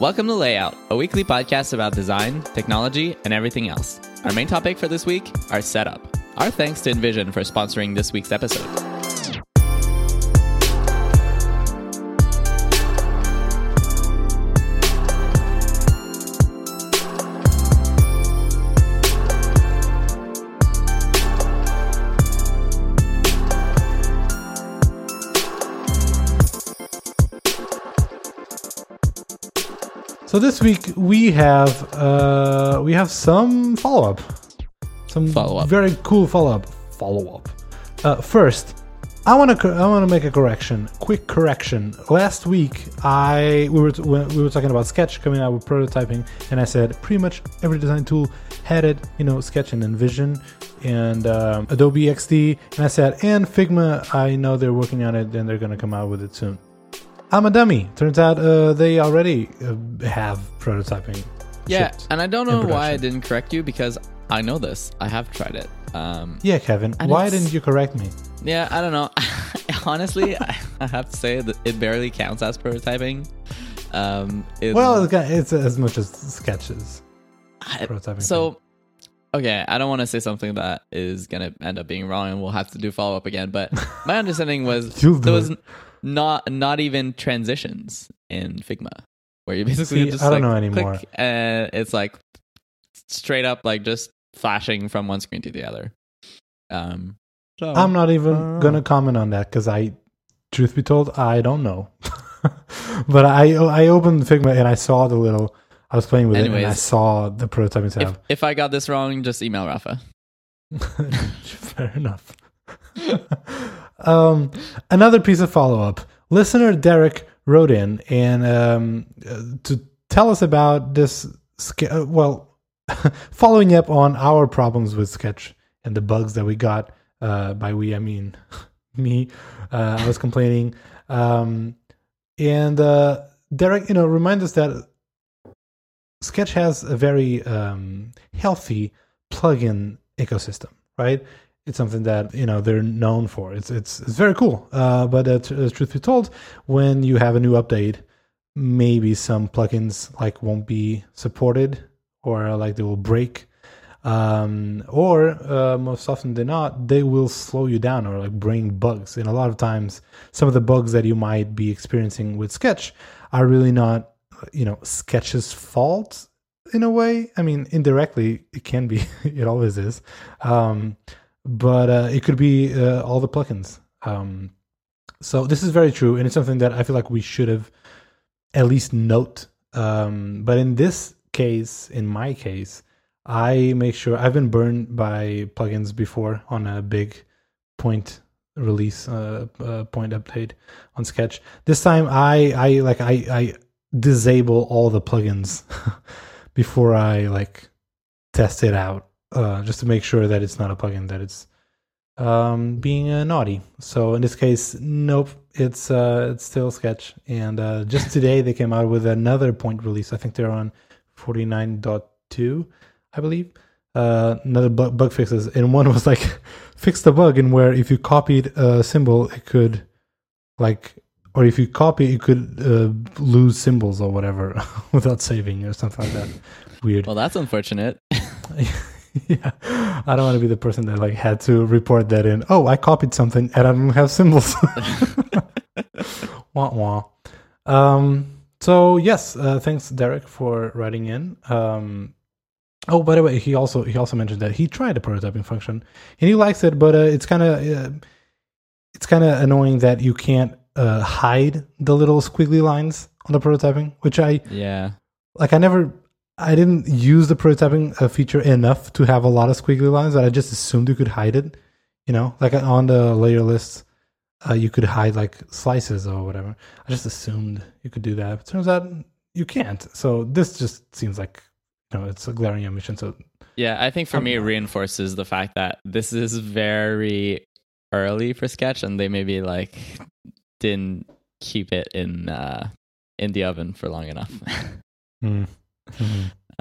Welcome to Layout, a weekly podcast about design, technology, and everything else. Our main topic for this week, our setup. Our thanks to InVision for sponsoring this week's episode. So this week we have some follow-up. Very cool follow-up. First, I want to make a correction. Quick correction. Last week we were talking about Sketch coming out with prototyping, and I said pretty much every design tool had it. You know, Sketch and InVision and Adobe XD, and I said and Figma. I know they're working on it, and they're gonna come out with it soon. I'm a dummy. Turns out they already have prototyping. Yeah, and I don't know why I didn't correct you, because I know this. I have tried it. Yeah, Kevin. Why didn't you correct me? Yeah, I don't know. Honestly, I have to say that it barely counts as prototyping. It's as much as Sketches. Prototyping. So, okay, I don't want to say something that is going to end up being wrong, and we'll have to do follow-up again, but my understanding was there was not even transitions in Figma, where you basically I don't know anymore. Click, and it's like straight up like just flashing from one screen to the other. So I'm not even gonna comment on that, because I, truth be told, I don't know. But I opened Figma and I saw I was playing with it, and I saw the prototyping setup. If I got this wrong, just email Rafa. Fair enough. Another piece of follow-up. Listener Derek wrote in and to tell us about this following up on our problems with Sketch and the bugs that we got. By we, I mean me. I was complaining, and Derek, remind us that Sketch has a very healthy plugin ecosystem, right? It's something that they're known for. It's very cool. But truth be told, when you have a new update, maybe some plugins like won't be supported, or like they will break, or most often than not, they will slow you down or like bring bugs. And a lot of times, some of the bugs that you might be experiencing with Sketch are really not Sketch's fault in a way. I mean, indirectly, it can be. It always is. But it could be all the plugins. So this is very true, and it's something that I feel like we should have at least note. But in this case, in my case, I make sure I've been burned by plugins before on a big point release, point update on Sketch. This time, I disable all the plugins before I test it out. Just to make sure that it's not a plugin, that it's being naughty. So in this case, nope, it's still Sketch. And just today they came out with another point release. I think they're on 49.2, I believe. Another bug fixes. And one was fix the bug in where if you copied a symbol, it could or if you copy, it could lose symbols or whatever without saving or something like that. Weird. Well, that's unfortunate. Yeah, I don't want to be the person that had to report that in. Oh, I copied something and I don't have symbols. Wah wah. So yes, thanks Derek for writing in. Oh, by the way, he also mentioned that he tried the prototyping function and he likes it, but it's kind of annoying that you can't hide the little squiggly lines on the prototyping, which I didn't use the prototyping feature enough to have a lot of squiggly lines, but I just assumed you could hide it. On the layer lists, you could hide slices or whatever. I just assumed you could do that. But turns out you can't. So this just seems it's a glaring omission. So yeah, I think for me it reinforces the fact that this is very early for Sketch, and they maybe didn't keep it in the oven for long enough. Mm.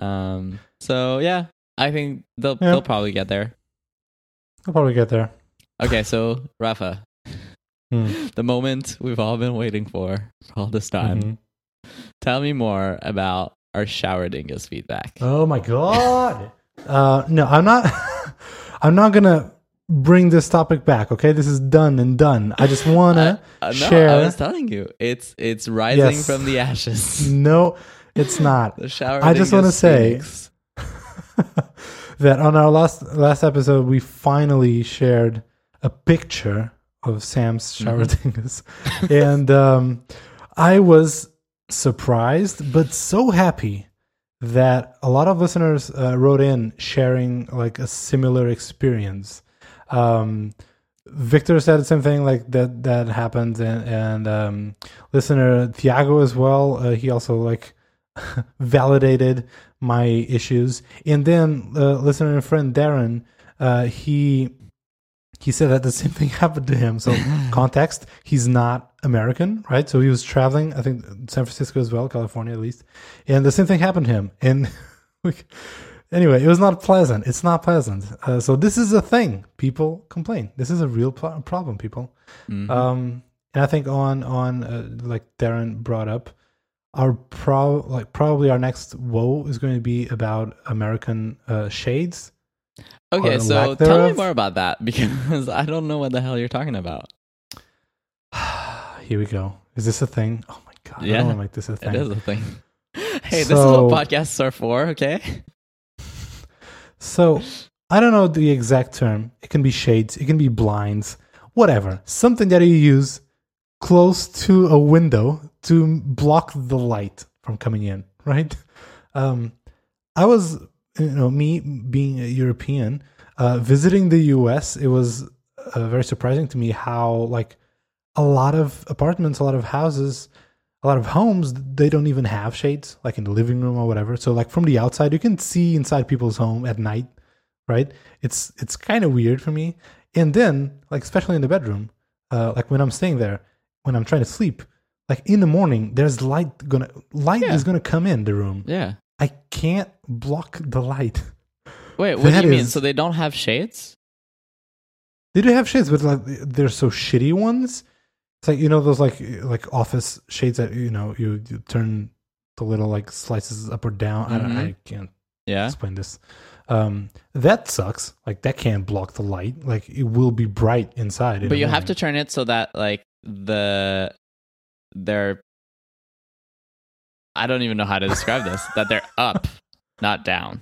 Mm-hmm. So yeah, I think they'll probably get there. Okay, so Rafa, the moment we've all been waiting for all this time. Mm-hmm. Tell me more about our shower dingus feedback. Oh my God. No, I'm not going to bring this topic back. Okay. This is done and done. I just want to share. I was telling you it's rising from the ashes. No, it's not. The shower I just want to say that on our last episode, we finally shared a picture of Sam's shower dingus. And I was surprised, but so happy that a lot of listeners wrote in sharing like a similar experience. Victor said the same thing, like that happened, and listener Thiago as well. He also like validated my issues, and then listener and friend Darren, he said that the same thing happened to him. So context: he's not American, right? So he was traveling, I think San Francisco as well, California at least, and the same thing happened to him. And anyway, it was not pleasant. It's not pleasant. So this is a thing. People complain. This is a real problem, people. Mm-hmm. And I think on like Darren brought up, our probably our next woe is going to be about American shades. Okay, so tell me more about that, because I don't know what the hell you're talking about. Here we go. Is this a thing? Oh my God. Yeah, I don't want to make this a thing. It is a thing. Hey, this is what podcasts are for, okay? So, I don't know the exact term. It can be shades, it can be blinds, whatever. Something that you use close to a window to block the light from coming in, right? I was, me being a European, visiting the US, it was very surprising to me how, like, a lot of apartments, a lot of houses, a lot of homes, they don't even have shades, like in the living room or whatever. So like from the outside, you can see inside people's home at night, right? It's kind of weird for me. And then like, especially in the bedroom, like when I'm staying there, when I'm trying to sleep, like in the morning, there's light is going to come in the room. Yeah. I can't block the light. Wait, what do you mean? So they don't have shades? They do have shades, but like they're so shitty ones. It's like, those like office shades that, you turn the little like slices up or down. Mm-hmm. I can't explain this. That sucks. Like that can't block the light. Like it will be bright inside. But you have to turn it so that like they're, I don't even know how to describe this, that they're up, not down.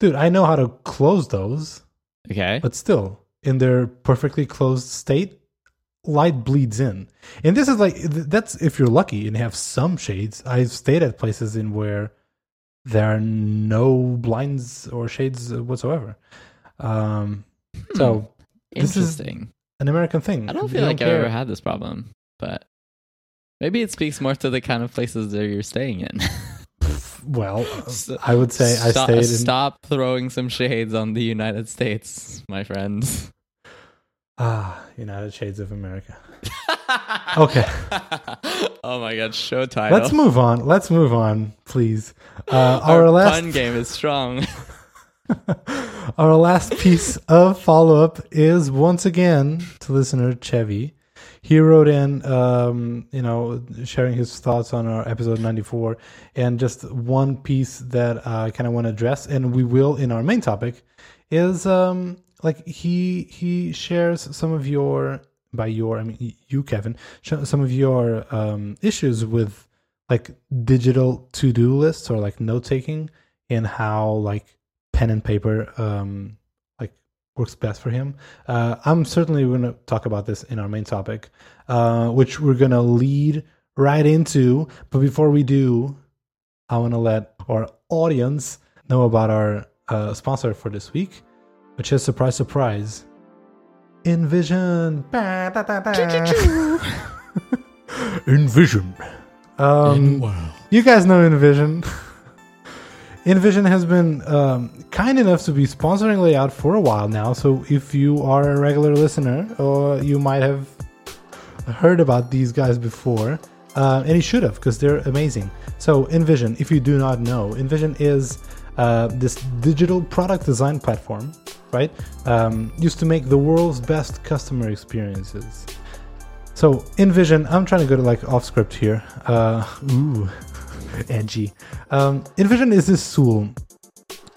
Dude, I know how to close those. Okay. But still in their perfectly closed state, light bleeds in. And this is like, that's if you're lucky and have some shades. I've stayed at places in where there are no blinds or shades whatsoever. So this is an American thing. I don't feel like I've ever had this problem, but maybe it speaks more to the kind of places that you're staying in. Well, I would say stop throwing some shades on the United States, my friends. Ah, United Shades of America. Okay. Oh my God, show title. Let's move on, please. Our last fun game is strong. Our last piece of follow-up is once again to listener Chevy. He wrote in, sharing his thoughts on our episode 94, and just one piece that I kind of want to address, and we will in our main topic, is... like he shares some of Kevin, some of your issues with like digital to-do lists or like note-taking, and how like pen and paper like works best for him. I'm certainly going to talk about this in our main topic, which we're going to lead right into. But before we do, I want to let our audience know about our sponsor for this week, which is, surprise, surprise, InVision. InVision. Wow. You guys know InVision. InVision has been kind enough to be sponsoring Layout for a while now. So if you are a regular listener, or you might have heard about these guys before, and you should have, because they're amazing. So InVision, if you do not know, InVision is this digital product design platform, right? Used to make the world's best customer experiences. So InVision, I'm trying to go to like off script here. Ooh, edgy. InVision is this tool,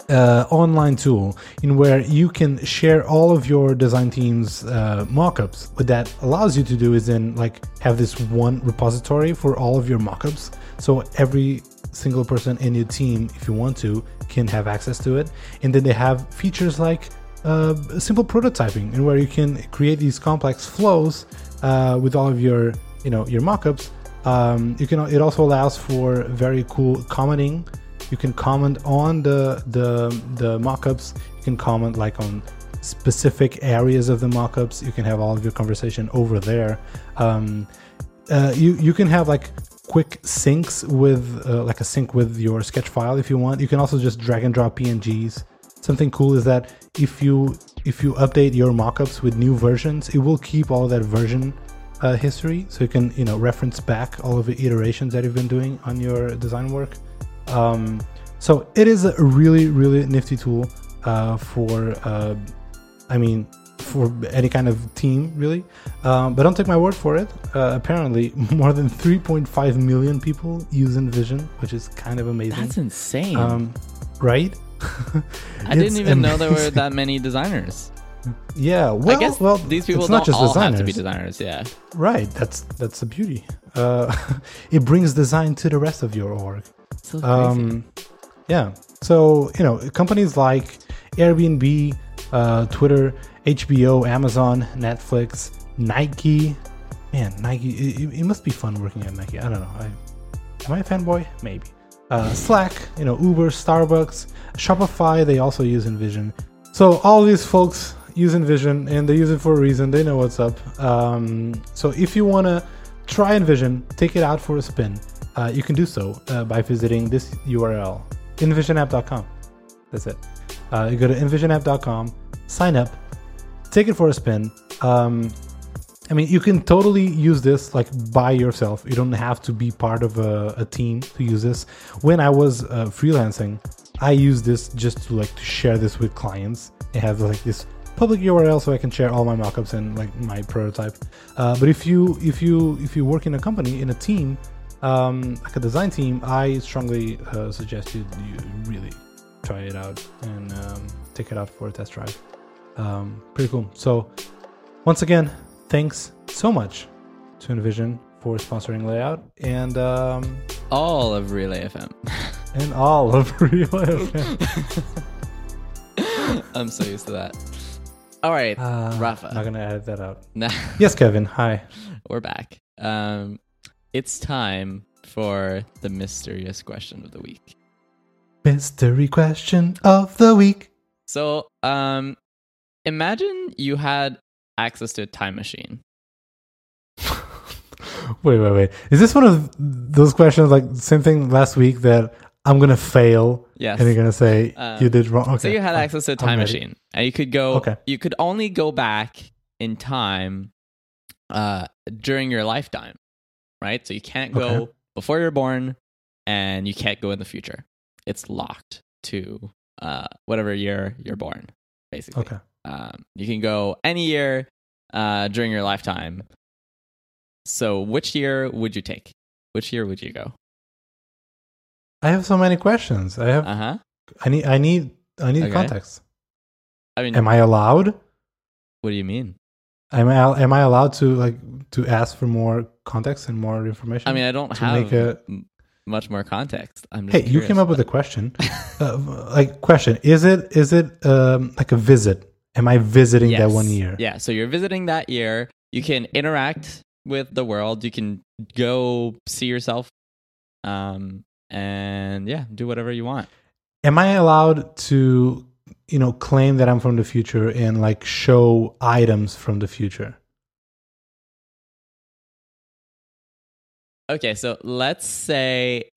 online tool, in where you can share all of your design team's mockups. What that allows you to do is then like have this one repository for all of your mockups. So every single person in your team, if you want to, can have access to it. And then they have features like simple prototyping, and where you can create these complex flows with all of your, you know, your mockups. You can. It also allows for very cool commenting. You can comment on the mockups. You can comment like on specific areas of the mockups. You can have all of your conversation over there. You can have like quick syncs with like a sync with your sketch file if you want. You can also just drag and drop PNGs. Something cool is that if you update your mockups with new versions, it will keep all that version history, so you can, you know, reference back all of the iterations that you've been doing on your design work. So it is a really, really nifty tool for any kind of team, really. But don't take my word for it. Apparently, more than 3.5 million people use InVision, which is kind of amazing. That's insane, right? I didn't even know there were that many designers. Yeah, well, I guess these people don't all have to be designers. Yeah, right. That's the beauty. It brings design to the rest of your org. So crazy. Yeah. So, you know, companies like Airbnb, Twitter, HBO, Amazon, Netflix, Nike. Man, Nike. It must be fun working at Nike. I don't know. Am I a fanboy? Maybe. Slack, you know, Uber, Starbucks, Shopify, they also use InVision. So all these folks use InVision, and they use it for a reason. They know what's up. So if you want to try InVision, take it out for a spin, you can do so by visiting this URL, InVisionApp.com. That's it. You go to InVisionApp.com, sign up, take it for a spin. I mean, you can totally use this like by yourself. You don't have to be part of a team to use this. When I was freelancing, I used this just to share this with clients. It has like this public URL, so I can share all my mockups and like my prototype. But if you work in a company, in a team, like a design team, I strongly suggest you really try it out and take it out for a test drive. Pretty cool. So once again, thanks so much to InVision for sponsoring Layout and all of RelayFM. And all of RelayFM. I'm so used to that. All right, Rafa. Not going to edit that out. No. Yes, Kevin. Hi. We're back. It's time for the mysterious question of the week. Mystery question of the week. So imagine you had access to a time machine. Wait. Is this one of those questions, like same thing last week, that I'm going to fail? Yes. And you're going to say you did wrong. Okay. So you had access to a time machine and you could go, okay. You could only go back in time during your lifetime, right? So you can't go before you're born, and you can't go in the future. It's locked to whatever year you're born, basically. Okay. You can go any year during your lifetime. So which year would you take? Which year would you go? I have so many questions. I have I need context. I mean, am I allowed? What do you mean? Am I allowed to to ask for more context and more information? I mean, I don't have much more context. I'm just curious, you came up with a question. Question, is it like a visit? Am I visiting that one year? Yeah, so you're visiting that year. You can interact with the world. You can go see yourself and do whatever you want. Am I allowed to, claim that I'm from the future and like show items from the future? Okay, so let's say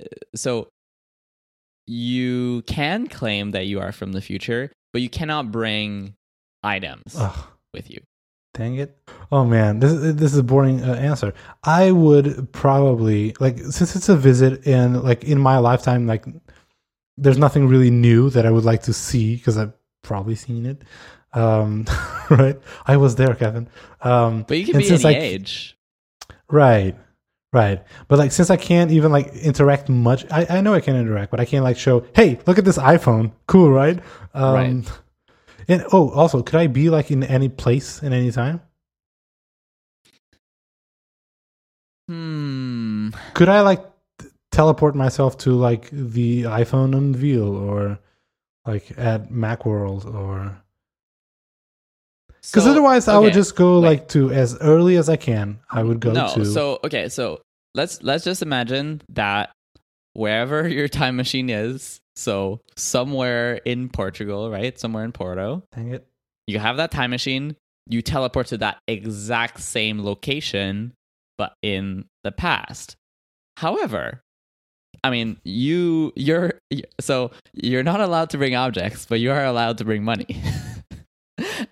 you can claim that you are from the future, but you cannot bring items with you. Dang it. Oh man, this is a boring answer. I would probably, since it's a visit and in my lifetime, there's nothing really new that I would like to see because I've probably seen it. Right? I was there, Kevin. But you can be any age. Right. Right. But like, since I can't even like interact much, I know I can interact, but I can't like show, hey, look at this iPhone. Cool, right? Right. And oh, also, could I be like in any place in any time? Could I like teleport myself to like the iPhone unveil or like at Macworld or... Because otherwise, I would just go like to as early as I can. I would go to... So let's just imagine that wherever your time machine is, so somewhere in Portugal, right? Somewhere in Porto. Dang it. You have that time machine. You teleport to that exact same location, but in the past. However, I mean, you're not allowed to bring objects, but you are allowed to bring money.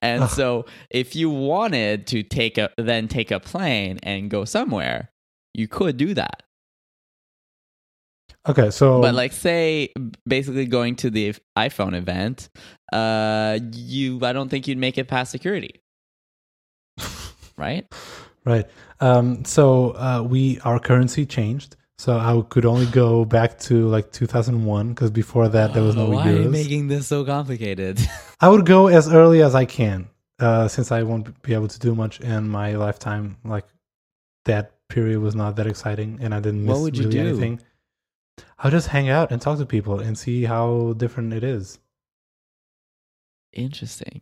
And so if you wanted to take a plane and go somewhere, you could do that. Okay, so... But like, say, basically going to the iPhone event, I don't think you'd make it past security. Right? Right. Our currency changed. So I could only go back to like 2001 because before that there was no euros. Why are you making this so complicated? I would go as early as I can, since I won't be able to do much in my lifetime. Like that period was not that exciting, and I didn't miss really anything. I'll just hang out and talk to people and see how different it is. Interesting.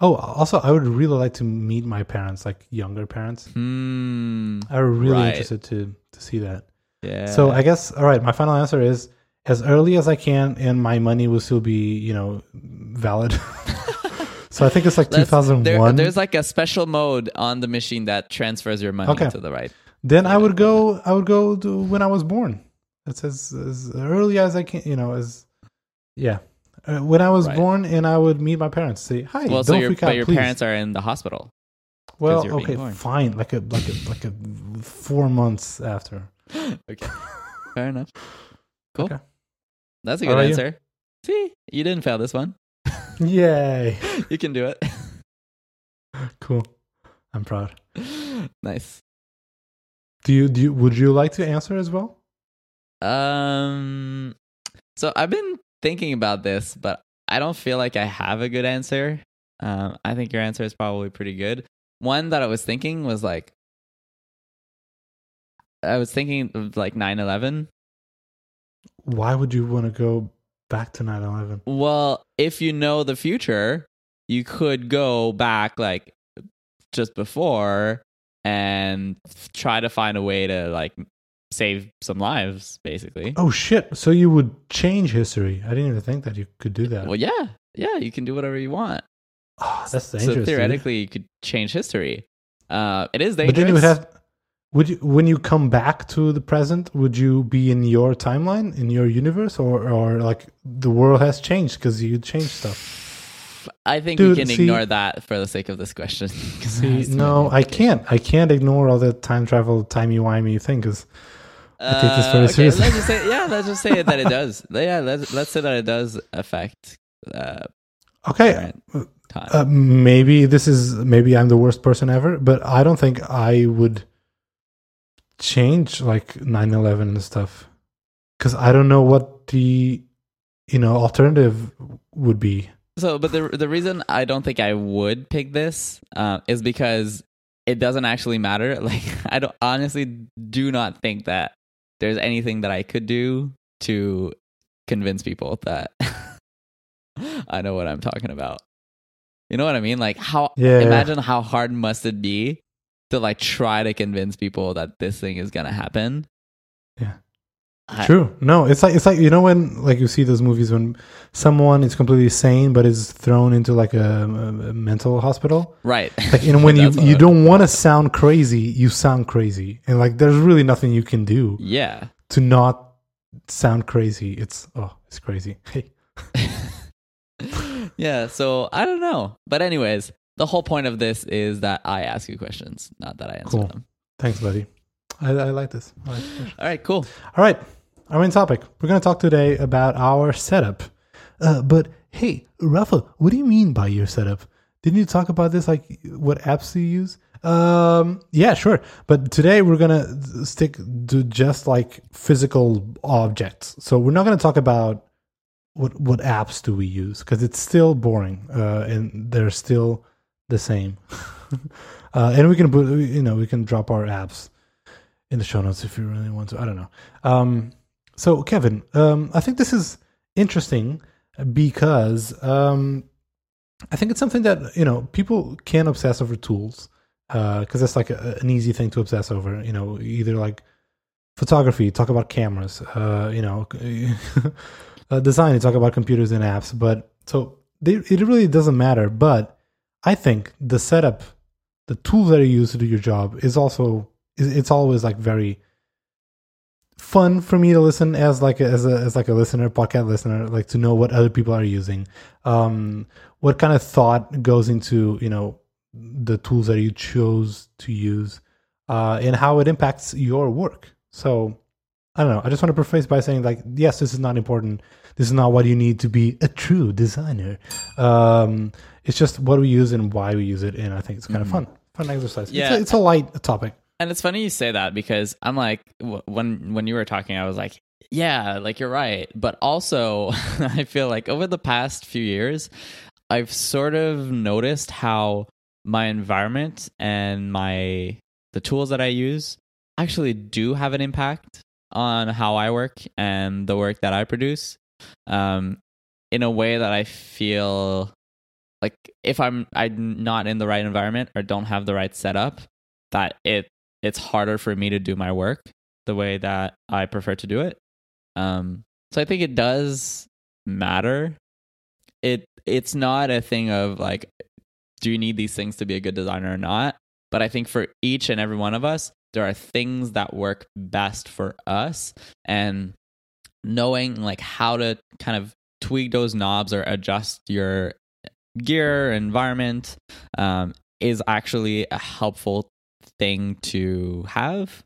Oh, also, I would really like to meet my parents, like younger parents. I'm really interested to see that. Yeah. So I guess, all right, my final answer is as early as I can, and my money will still be, valid. So I think it's like 2001. There's like a special mode on the machine that transfers your money to the right. Then I would go to when I was born. It says as early as I can, when I was born, and I would meet my parents, say, "Hi, don't freak out, please." But your parents are in the hospital. Well, okay, fine. Like a 4 months after. Okay, fair enough. Cool. Okay. That's a good answer. You? See, you didn't fail this one. Yay! You can do it. Cool. I'm proud. Nice. Do you? Would you like to answer as well? So I've been thinking about this, but I don't feel like I have a good answer. I think your answer is probably pretty good. One that I was thinking was like, I was thinking of like 9/11. Why would you want to go back to 9/11? Well, if you know the future, you could go back like just before and try to find a way to like save some lives, basically. Oh shit, so you would change history. I didn't even think that you could do that. Well, yeah, you can do whatever you want. Oh, that's dangerous. So theoretically, dude, you could change history. It is dangerous. But then you would when you come back to the present, would you be in your timeline, in your universe, or like the world has changed because you changed stuff? I think we can ignore that for the sake of this question. No, I can't. I can't ignore all the time travel, timey-wimey thing because I take this very seriously. Let's just say that it does. Yeah, let's say that it does affect. Time. Maybe I'm the worst person ever, but I don't think I would change like 9/11 and stuff because I don't know what the alternative would be. So, but the reason I don't think I would pick this is because it doesn't actually matter. Like, I honestly do not think that there's anything that I could do to convince people that I know what I'm talking about. You know what I mean? Like, imagine how hard must it be to like try to convince people that this thing is gonna happen. Yeah. True. No, it's like when like you see those movies when someone is completely sane but is thrown into like a mental hospital. Right. Like, and when you don't want to sound crazy, you sound crazy, and like there's really nothing you can do. Yeah. To not sound crazy, it's crazy. Hey. Yeah. So I don't know, but anyways, the whole point of this is that I ask you questions, not that I answer them. Thanks, buddy. I like this. All right, cool. All right. Our main topic. We're going to talk today about our setup. But hey, Rafa, what do you mean by your setup? Didn't you talk about this, like what apps do you use? Yeah, sure. But today we're going to stick to just like physical objects. So we're not going to talk about what apps do we use, because it's still boring and they're still the same. And we can put, you know, we can drop our apps in the show notes if you really want to. I don't know. So Kevin, I think this is interesting because I think it's something that, you know, people can obsess over tools, because that's like an easy thing to obsess over, you know, either like photography, talk about cameras, you know, design, you talk about computers and apps, but so it really doesn't matter. But I think the setup, the tool that you use to do your job is also, it's always like very fun for me to listen as like a listener, podcast listener, like to know what other people are using, what kind of thought goes into, you know, the tools that you chose to use, and how it impacts your work. So I don't know. I just want to preface by saying, like, yes, this is not important. This is not what you need to be a true designer. It's just what we use and why we use it. And I think it's kind of fun exercise. Yeah. It's a light topic. And it's funny you say that, because I'm like, when you were talking, I was like, yeah, like you're right. But also I feel like over the past few years, I've sort of noticed how my environment and the tools that I use actually do have an impact on how I work and the work that I produce, in a way that I feel like if I'm not in the right environment or don't have the right setup, that it's harder for me to do my work the way that I prefer to do it. So I think it does matter. It's not a thing of like, do you need these things to be a good designer or not? But I think for each and every one of us, there are things that work best for us, and knowing like how to kind of tweak those knobs or adjust your gear environment is actually a helpful thing to have.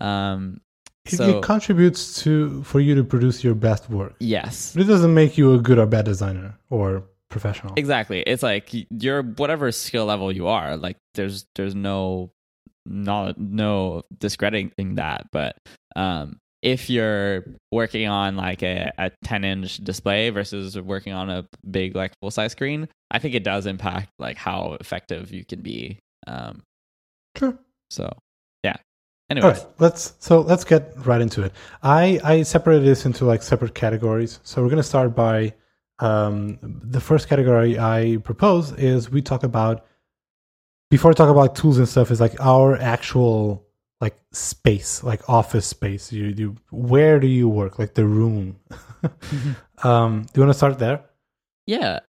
It contributes for you to produce your best work. Yes. But it doesn't make you a good or bad designer or professional. Exactly. It's like you're whatever skill level you are, like there's no discrediting that, but if you're working on like a 10-inch display versus working on a big like full-size screen, I think it does impact like how effective you can be. Sure. So yeah. Anyway, right, let's get right into it. I separated this into like separate categories. So we're gonna start by the first category I propose is we talk about, before I talk about tools and stuff, is like our actual like space, like office space. You where do you work? Like the room. Mm-hmm. Do you want to start there? Yeah.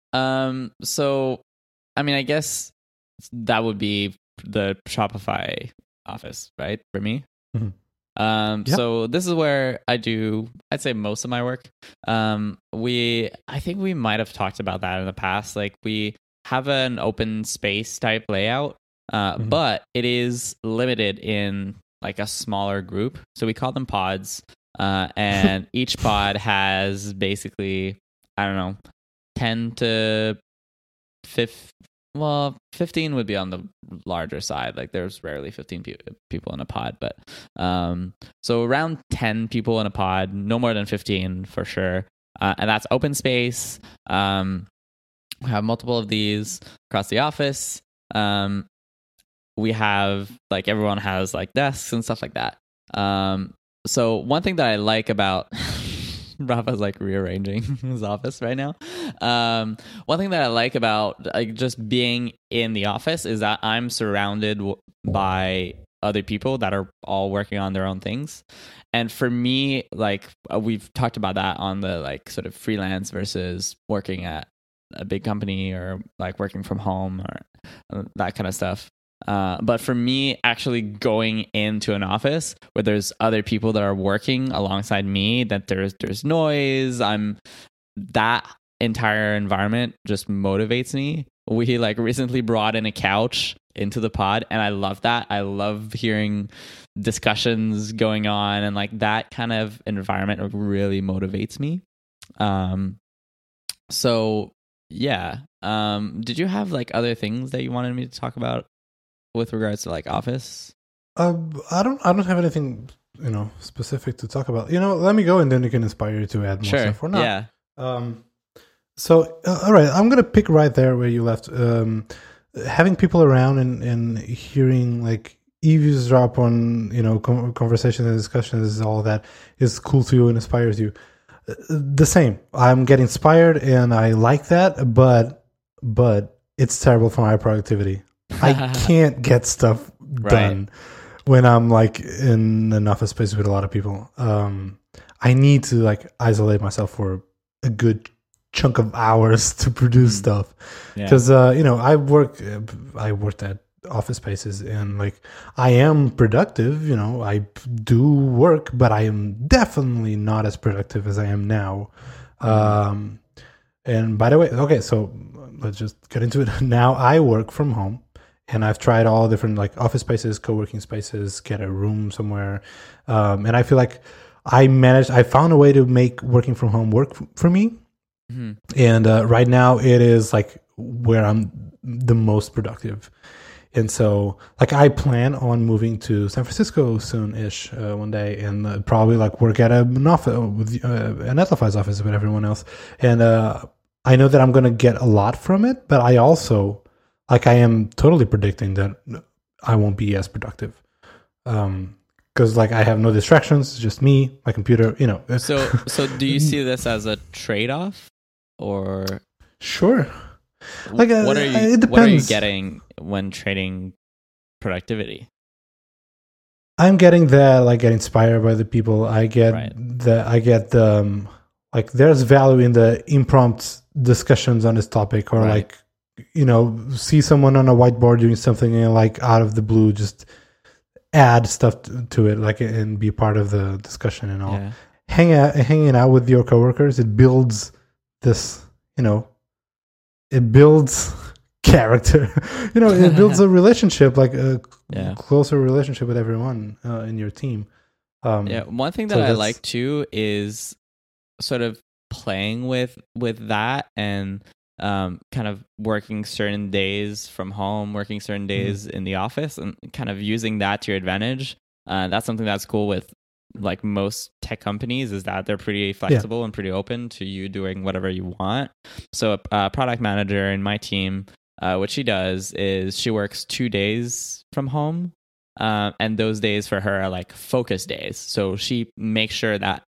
So, I mean, I guess that would be the Shopify office, right? For me. Mm-hmm. Yeah. So this is where I'd say most of my work. I think we might've talked about that in the past. Like we have an open space type layout, but it is limited in like a smaller group. So we call them pods, and each pod has basically, I don't know, 10 to 15, well, 15 would be on the larger side. Like there's rarely 15 people in a pod, but so around 10 people in a pod, no more than 15 for sure. And that's open space. We have multiple of these across the office. We have like everyone has like desks and stuff like that. So one thing that I like about Rafa's like rearranging his office right now. One thing that I like about like just being in the office is that I'm surrounded by other people that are all working on their own things. And for me, like we've talked about that on the like sort of freelance versus working at a big company or like working from home or that kind of stuff. But for me, actually going into an office where there's other people that are working alongside me, that there's noise, that entire environment just motivates me. We like recently brought in a couch into the pod, and I love that. I love hearing discussions going on, and like that kind of environment really motivates me. So yeah. Did you have like other things that you wanted me to talk about? with regards to like Office? I don't have anything, you know, specific to talk about. You know, let me go and then it can inspire you to add more stuff or not. Yeah. So, all right, I'm going to pick right there where you left. Having people around and hearing like eavesdrop on, you know, conversation and discussions and all that is cool to you and inspires you. The same. I'm getting inspired and I like that, but it's terrible for my productivity. I can't get stuff done when I'm like in an office space with a lot of people. I need to like isolate myself for a good chunk of hours to produce stuff, because you know, I worked at office spaces and like I am productive, you know, I do work, but I am definitely not as productive as I am now. And by the way, okay, so let's just get into it. Now I work from home and I've tried all different like office spaces, co-working spaces, get a room somewhere. And I feel like I found a way to make working from home work for me. Mm-hmm. And right now it is like where I'm the most productive. And so like I plan on moving to San Francisco soon-ish one day and probably like work at an office with an Amplify's office with everyone else. And I know that I'm going to get a lot from it, but I also like I am totally predicting that I won't be as productive. Because like I have no distractions, just me, my computer, you know. So do you see this as a trade-off or? Sure. Like what are you getting when trading productivity? I'm getting that, like, get inspired by the people. I get that. I get the like. There's value in the impromptu discussions on this topic, or like, you know, see someone on a whiteboard doing something and like out of the blue just add stuff to it, like, and be part of the discussion and all. Yeah. Hanging out with your coworkers, it builds this, you know, it builds character, you know, it builds a relationship, like a closer relationship with everyone in your team. One thing that I like too is sort of playing with that and kind of working certain days from home, working certain days in the office, and kind of using that to your advantage. That's something that's cool with like most tech companies, is that they're pretty flexible and pretty open to you doing whatever you want. So a product manager in my team, what she does is she works 2 days from home, and those days for her are like focus days. So she makes sure that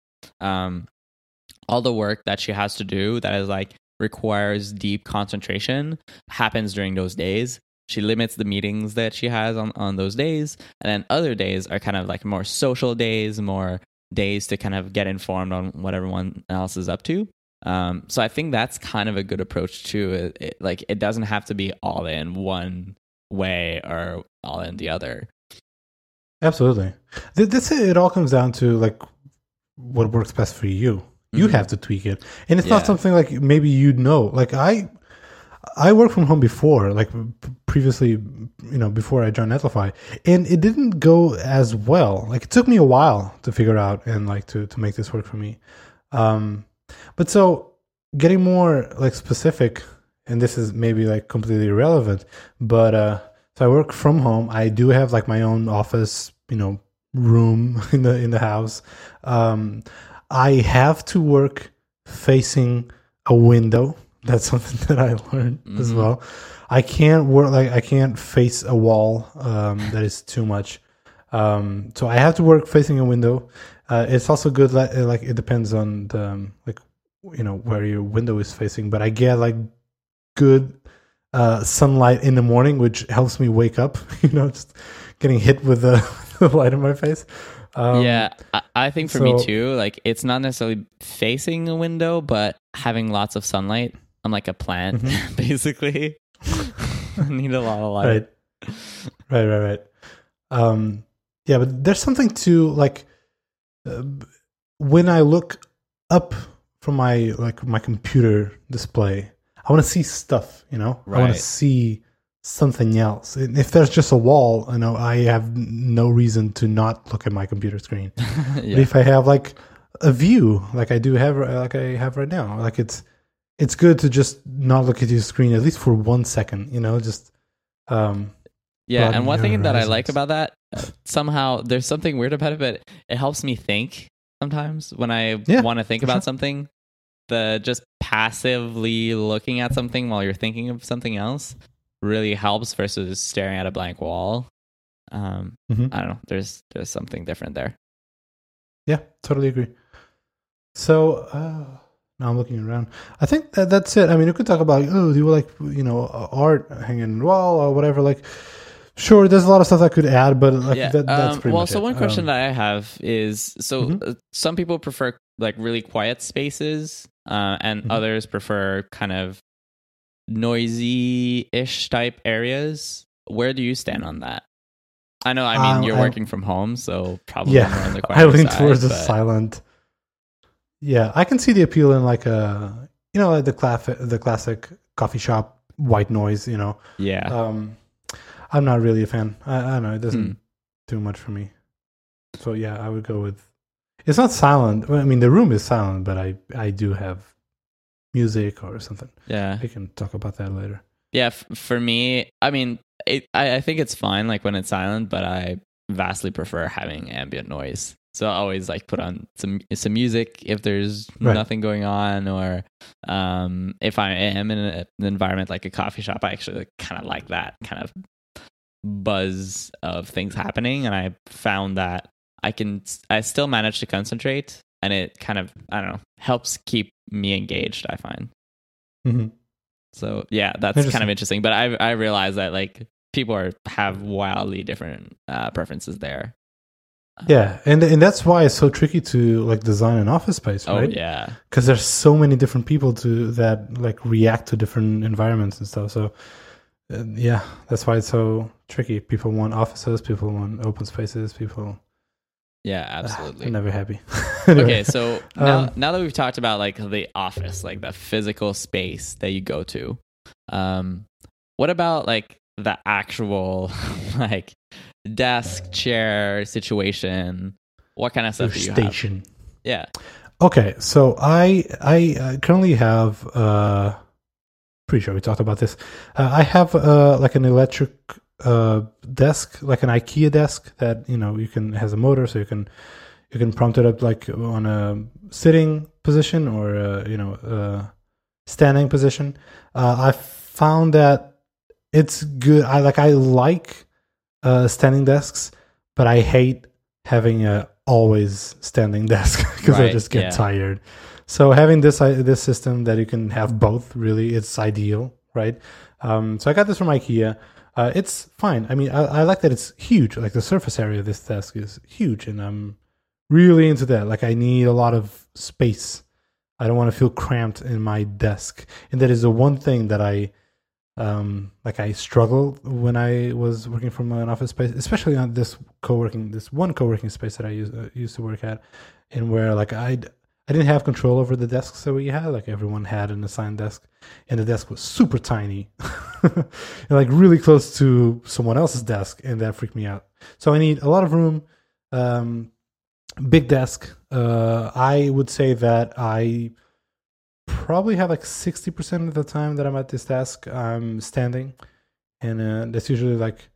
all the work that she has to do that is like requires deep concentration happens during those days. She limits the meetings that she has on those days. And then other days are kind of like more social days, more days to kind of get informed on what everyone else is up to. So I think that's kind of a good approach too. It doesn't have to be all in one way or all in the other. Absolutely. It all comes down to like what works best for you. You have to tweak it. And it's not something like maybe you'd know. Like I worked from home before, like previously, you know, before I joined Netlify, and it didn't go as well. Like it took me a while to figure out and like to make this work for me. But so getting more like specific, and this is maybe like completely irrelevant, but so I work from home. I do have like my own office, you know, room in the house. I have to work facing a window. That's something that I learned as well. I can't face a wall. That is too much. So I have to work facing a window. It's also good. Like it depends on the, like, you know, where your window is facing, but I get like good, sunlight in the morning, which helps me wake up, you know, just getting hit with the light in my face. I think for me too, like it's not necessarily facing a window, but having lots of sunlight. I'm like a plant, basically. I need a lot of light. Right. Yeah, but there's something to like when I look up from my like my computer display, I want to see stuff. You know, I want to see something else. If there's just a wall, you know, I have no reason to not look at my computer screen. But if I have like a view, like I have right now, like it's good to just not look at your screen at least for 1 second, you know, just Yeah, and one thing that I like about that, somehow there's something weird about it, but it helps me think sometimes when I want to think about something. The just passively looking at something while you're thinking of something else really helps versus staring at a blank wall. I don't know. There's something different there. Yeah, totally agree. So now I'm looking around. I think that's it. I mean, you could talk about, do you like, art hanging on the wall or whatever? Like, sure, there's a lot of stuff I could add, but that's pretty much it. Well, so one question that I have is, some people prefer like really quiet spaces and others prefer kind of noisy-ish type areas. Where do you stand on that? I know, you're working from home, so probably more on the quiet side. I lean towards the silent. Yeah, I can see the appeal in like a, like the classic coffee shop white noise, Yeah. I'm not really a fan. I don't know. It doesn't do much for me. So yeah, I would go with, it's not silent. I mean, the room is silent, but I do have music or something. Yeah. We can talk about that later. Yeah. For me, I mean, I think it's fine like when it's silent, but I vastly prefer having ambient noise. So I always like put on some music if there's nothing going on, or if I am in an environment like a coffee shop, I actually kind of like that kind of buzz of things happening. And I found that I still manage to concentrate, and it kind of, I don't know, helps keep me engaged, I find. Mm-hmm. So yeah, that's kind of interesting. But I realize that like people have wildly different preferences there. Yeah, and that's why it's so tricky to like design an office space, right? Oh yeah, because there's so many different people that like react to different environments and stuff. So yeah, that's why it's so tricky. People want offices, people want open spaces, people. Yeah, absolutely. I'm never happy. Anyway. Okay, so now that we've talked about like the office, like the physical space that you go to, what about like the actual like desk, chair situation? What kind of stuff do you have? Yeah. Okay, so I currently have, pretty sure we talked about this. I have like an electric desk, like an IKEA desk that has a motor, so you can prompt it up like on a sitting position or standing position. I found that it's good. I like standing desks, but I hate having a always standing desk because I just get tired. So having this system that you can have both, really, it's ideal, right? So I got this from IKEA. It's fine. I mean, I like that it's huge. Like the surface area of this desk is huge, and I'm really into that. Like I need a lot of space. I don't want to feel cramped in my desk, and that is the one thing that I. I struggled when I was working from an office space, especially on this one co-working space that I used to work at, and where like I didn't have control over the desks that we had. Like everyone had an assigned desk, and the desk was super tiny, and like really close to someone else's desk, and that freaked me out. So I need a lot of room, big desk. I would say that I probably have like 60% of the time that I'm at this desk, I'm standing, and that's usually like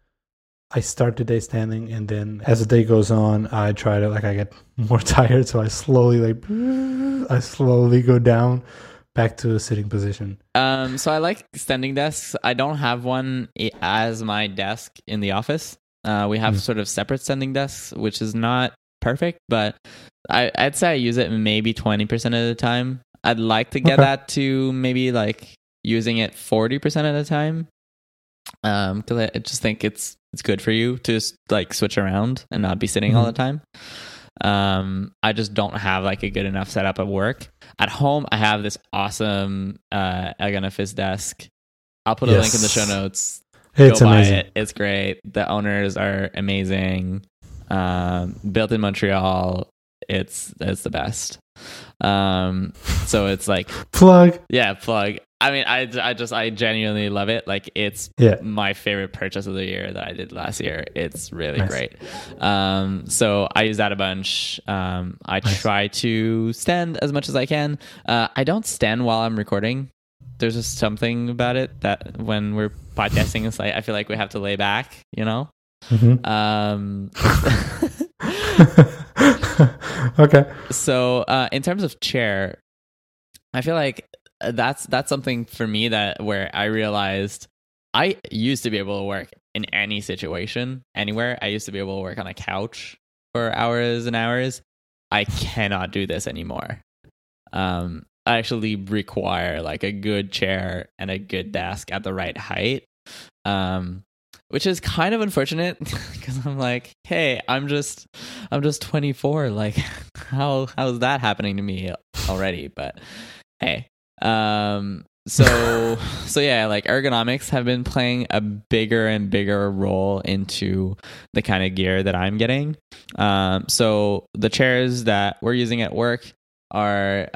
I start the day standing, and then as the day goes on, I try to like I get more tired, so I slowly go down back to a sitting position. So I like standing desks. I don't have one as my desk in the office. We have sort of separate standing desks, which is not perfect, but I'd say I use it maybe 20% of the time. I'd like to get that to maybe like using it 40% of the time. Because I just think it's good for you to like switch around and not be sitting all the time. I just don't have like a good enough setup at work. At home, I have this awesome egg on a fist desk. I'll put a link in the show notes. It's Go amazing. Buy it. It's great. The owners are amazing. Built in Montreal. It's the best. So it's like plug. I mean, I genuinely love it. Like it's my favorite purchase of the year that I did last year. It's really great. So I use that a bunch. I try to stand as much as I can. I don't stand while I'm recording. There's just something about it that when we're podcasting is like, I feel like we have to lay back, you know? Mm-hmm. Okay. So in terms of chair, I feel like that's something for me that where I realized I used to be able to work in any situation, anywhere. I used to be able to work on a couch for hours and hours. I cannot do this anymore. I actually require like a good chair and a good desk at the right height, which is kind of unfortunate because I'm like, hey, I'm just 24. Like, how is that happening to me already? But hey, so yeah, like ergonomics have been playing a bigger and bigger role into the kind of gear that I'm getting. So the chairs that we're using at work are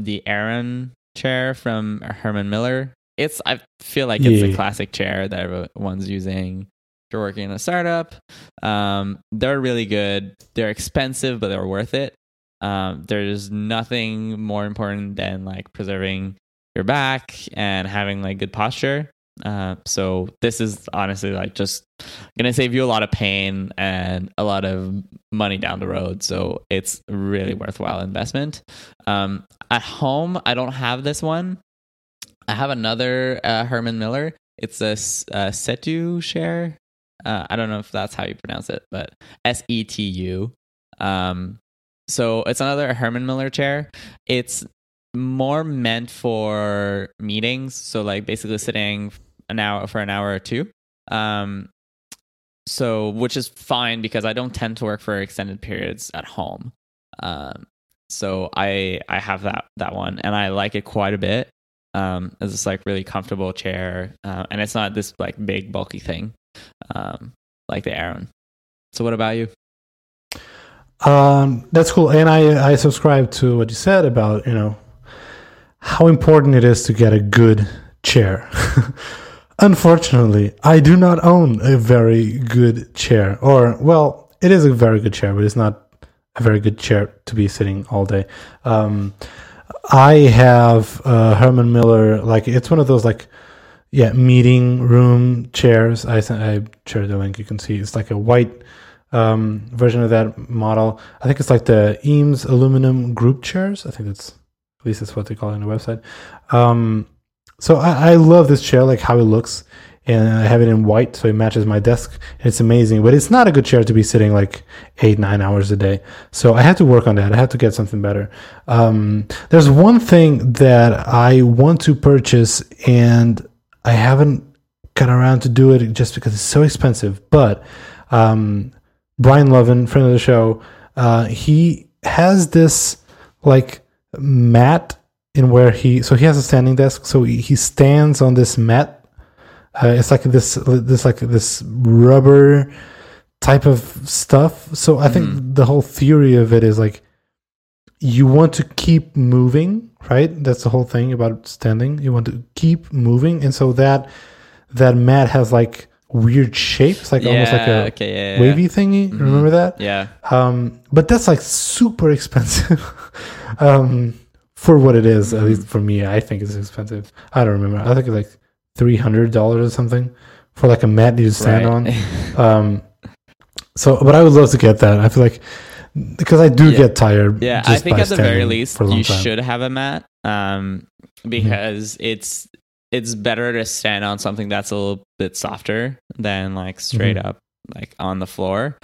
the Aeron chair from Herman Miller. I feel like it's a classic chair that everyone's using. If you're working in a startup, they're really good. They're expensive, but they're worth it. There's nothing more important than like preserving your back and having like good posture. So this is honestly like just gonna save you a lot of pain and a lot of money down the road. So it's really worthwhile investment. At home, I don't have this one. I have another Herman Miller. It's a Setu chair. I don't know if that's how you pronounce it, but Setu. So it's another Herman Miller chair. It's more meant for meetings, so like basically sitting an hour or two, so which is fine because I don't tend to work for extended periods at home. So I have that one and I like it quite a bit. It's this like really comfortable chair, and it's not this like big bulky thing like the Aeron. So what about you? That's cool, and I subscribe to what you said about, you know, how important it is to get a good chair. Unfortunately, I do not own a very good chair. Or, well, it is a very good chair, but it's not a very good chair to be sitting all day. I have Herman Miller, like, it's one of those, like, meeting room chairs. I shared the link, you can see. It's like a white version of that model. I think it's like the Eames aluminum group chairs. I think that's... At least that's what they call it on the website. So I love this chair, like how it looks. And I have it in white, so it matches my desk. And it's amazing. But it's not a good chair to be sitting like 8-9 hours a day. So I had to work on that. I had to get something better. There's one thing that I want to purchase, and I haven't got around to do it just because it's so expensive. But Brian Lovin, friend of the show, he has this like... mat in where he has a standing desk, so he stands on this mat. It's like this rubber type of stuff. So I think the whole theory of it is like you want to keep moving, right? That's the whole thing about standing. You want to keep moving, and so that mat has like weird shapes, like almost like a wavy thingy. Mm-hmm. Remember that? Yeah. But that's like super expensive. For what it is, at least for me, I think it's expensive. I don't remember. I think it's like $300 or something for like a mat you stand on. But I would love to get that. I feel like because I do get tired. Yeah, I think at the very least you should have a mat, because it's better to stand on something that's a little bit softer than like straight up like on the floor.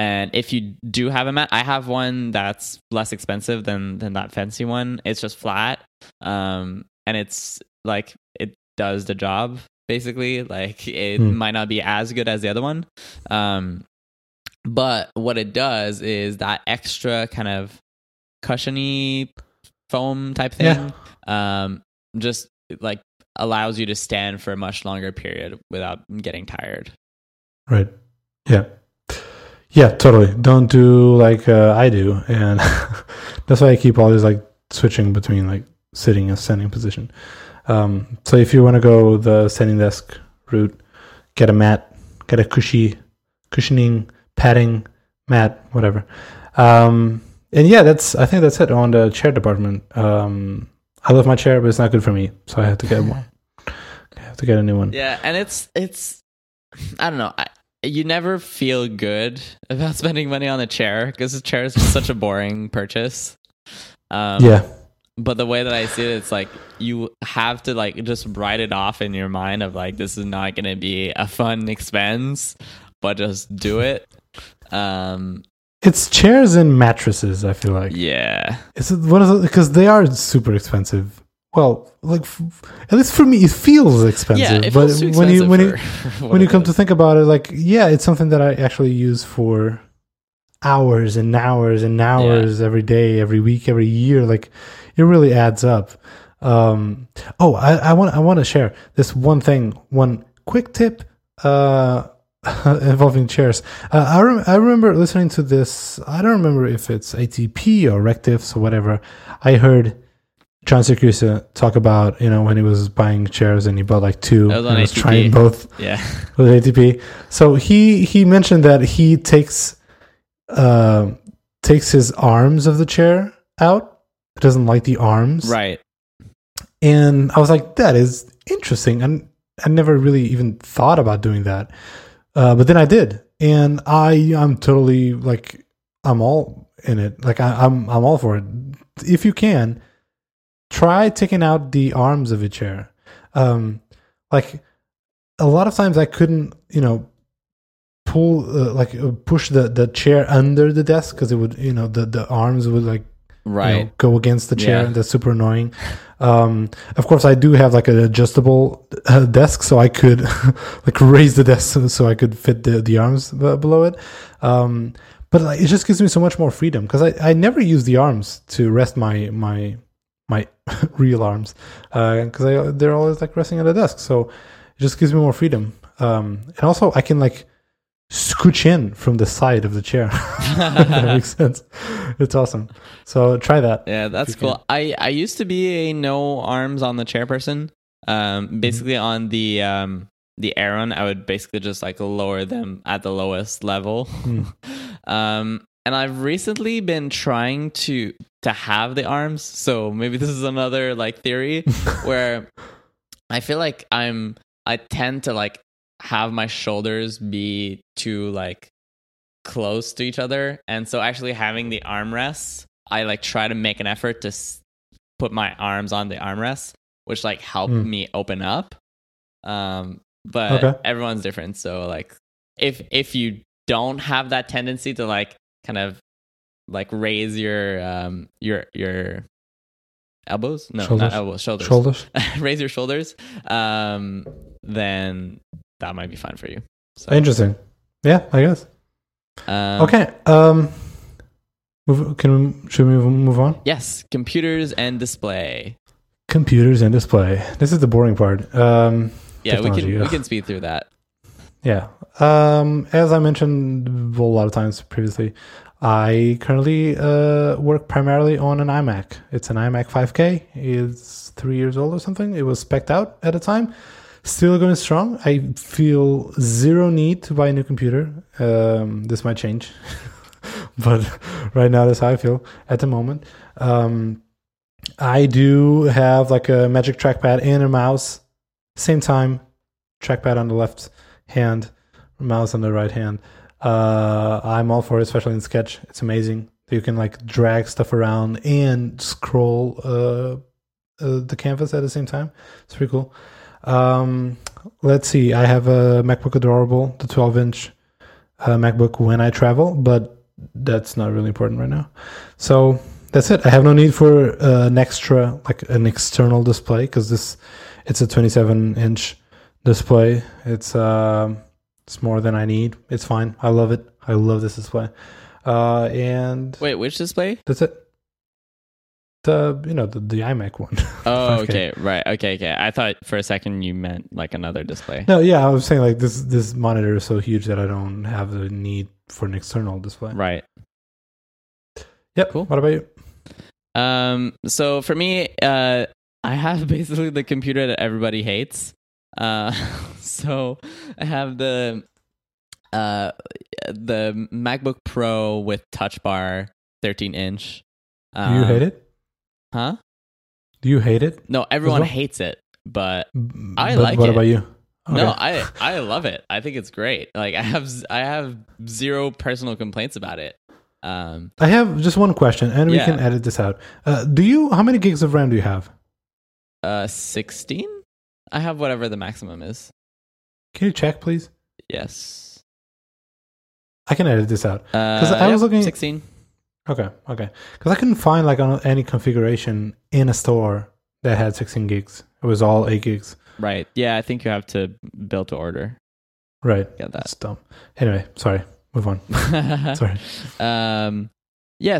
And if you do have a mat, I have one that's less expensive than that fancy one. It's just flat. And it's like, it does the job basically. Like it might not be as good as the other one. But what it does is that extra kind of cushiony foam type thing, just like allows you to stand for a much longer period without getting tired. Right. Yeah. Yeah, totally. Don't do like I do, and that's why I keep always like switching between like sitting and standing position. So if you want to go the standing desk route, get a mat, get a cushioning, padding mat, whatever. And yeah, I think that's it on the chair department. I love my chair, but it's not good for me, so I have to get one. I have to get a new one. Yeah, and it's I don't know. You never feel good about spending money on a chair because a chair is just such a boring purchase. Yeah. But the way that I see it, it's like you have to like just write it off in your mind of like, this is not going to be a fun expense, but just do it. It's chairs and mattresses, I feel like. Yeah. Because they are super expensive. Well, like at least for me, it feels expensive. Yeah, it feels too expensive when you come to think about it, like, yeah, it's something that I actually use for hours and hours and hours every day, every week, every year. Like, it really adds up. I want to share this one quick tip involving chairs. I remember listening to this. I don't remember if it's ATP or Rectives or whatever. I heard John Syracuse talk about, you know, when he was buying chairs and he bought like two. That was on ATP. Was trying both. Yeah. With ATP. So he mentioned that he takes his arms of the chair out. It doesn't like the arms. Right. And I was like, that is interesting. And I never really even thought about doing that. But then I did. And I'm totally like, I'm all in it. Like I'm all for it. If you can, try taking out the arms of a chair. Like a lot of times I couldn't, you know, push the chair under the desk because it would, you know, the arms would like, right, you know, go against the chair. Yeah. That's super annoying. Of course I do have like an adjustable desk, so I could like raise the desk so I could fit the arms below it. But like, it just gives me so much more freedom because I never use the arms to rest my real arms because they're always like resting at the desk. So it just gives me more freedom. And also I can like scooch in from the side of the chair. That makes sense. It's awesome. So try that. Yeah, that's cool. I used to be a no arms on the chair person. Basically on the Aeron, I would basically just like lower them at the lowest level. And I've recently been trying to have the arms. So maybe this is another like theory where I feel like I tend to like have my shoulders be too like close to each other, and so actually having the armrests, I like try to make an effort to put my arms on the armrests, which like help me open up. But okay, everyone's different, so like if you don't have that tendency to like kind of like raise your elbows, shoulders. Raise your shoulders, then that might be fun for you. So. Interesting. Yeah, I guess. Okay. Should we move on? Yes. Computers and display. This is the boring part. Yeah, we can speed through that. Yeah. As I mentioned a lot of times previously, I currently work primarily on an iMac. It's an iMac 5K. It's 3 years old or something. It was spec'd out at a time. Still going strong. I feel zero need to buy a new computer. This might change, but right now that's how I feel at the moment. I do have like a magic trackpad and a mouse. Same time, trackpad on the left hand, mouse on the right hand. I'm all for it, especially in Sketch. It's amazing. You can like drag stuff around and scroll the canvas at the same time. It's pretty cool. Let's see. I have a MacBook Adorable, the 12-inch MacBook when I travel, but that's not really important right now. So that's it. I have no need for an external display because it's a 27-inch display. It's more than I need. It's fine. I love it. I love this display. And wait, which display? That's it. The iMac one. Oh, okay, right. Okay. I thought for a second you meant like another display. No, yeah, I was saying like this monitor is so huge that I don't have the need for an external display. Right. Yep. Cool. What about you? So for me, I have basically the computer that everybody hates. So I have the MacBook Pro with Touch Bar, 13-inch. Do you hate it? Huh? Do you hate it? No, everyone hates it. But what about you? Okay. No, I love it. I think it's great. Like I have zero personal complaints about it. I have just one question, and we can edit this out. How many gigs of RAM do you have? 16. I have whatever the maximum is. Can you check, please? Yes. I can edit this out. I was looking 16. Okay. Because I couldn't find on any configuration in a store that had 16 gigs. It was all 8 gigs. Right. Yeah, I think you have to build to order. Right. Get that. That's dumb. Anyway, sorry. Move on. Sorry.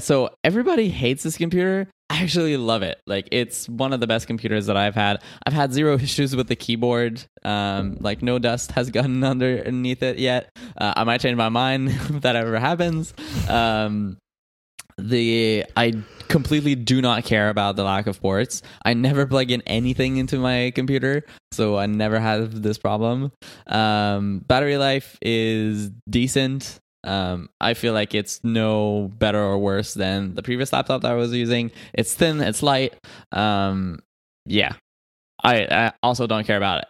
So everybody hates this computer. I actually love it. It's one of the best computers that I've had. I've had zero issues with the keyboard. No dust has gotten underneath it yet. I might change my mind if that ever happens. I completely do not care about the lack of ports. I never plug in anything into my computer, so I never have this problem. Battery life is decent. I feel like it's no better or worse than the previous laptop that I was using. It's thin, it's light. I also don't care about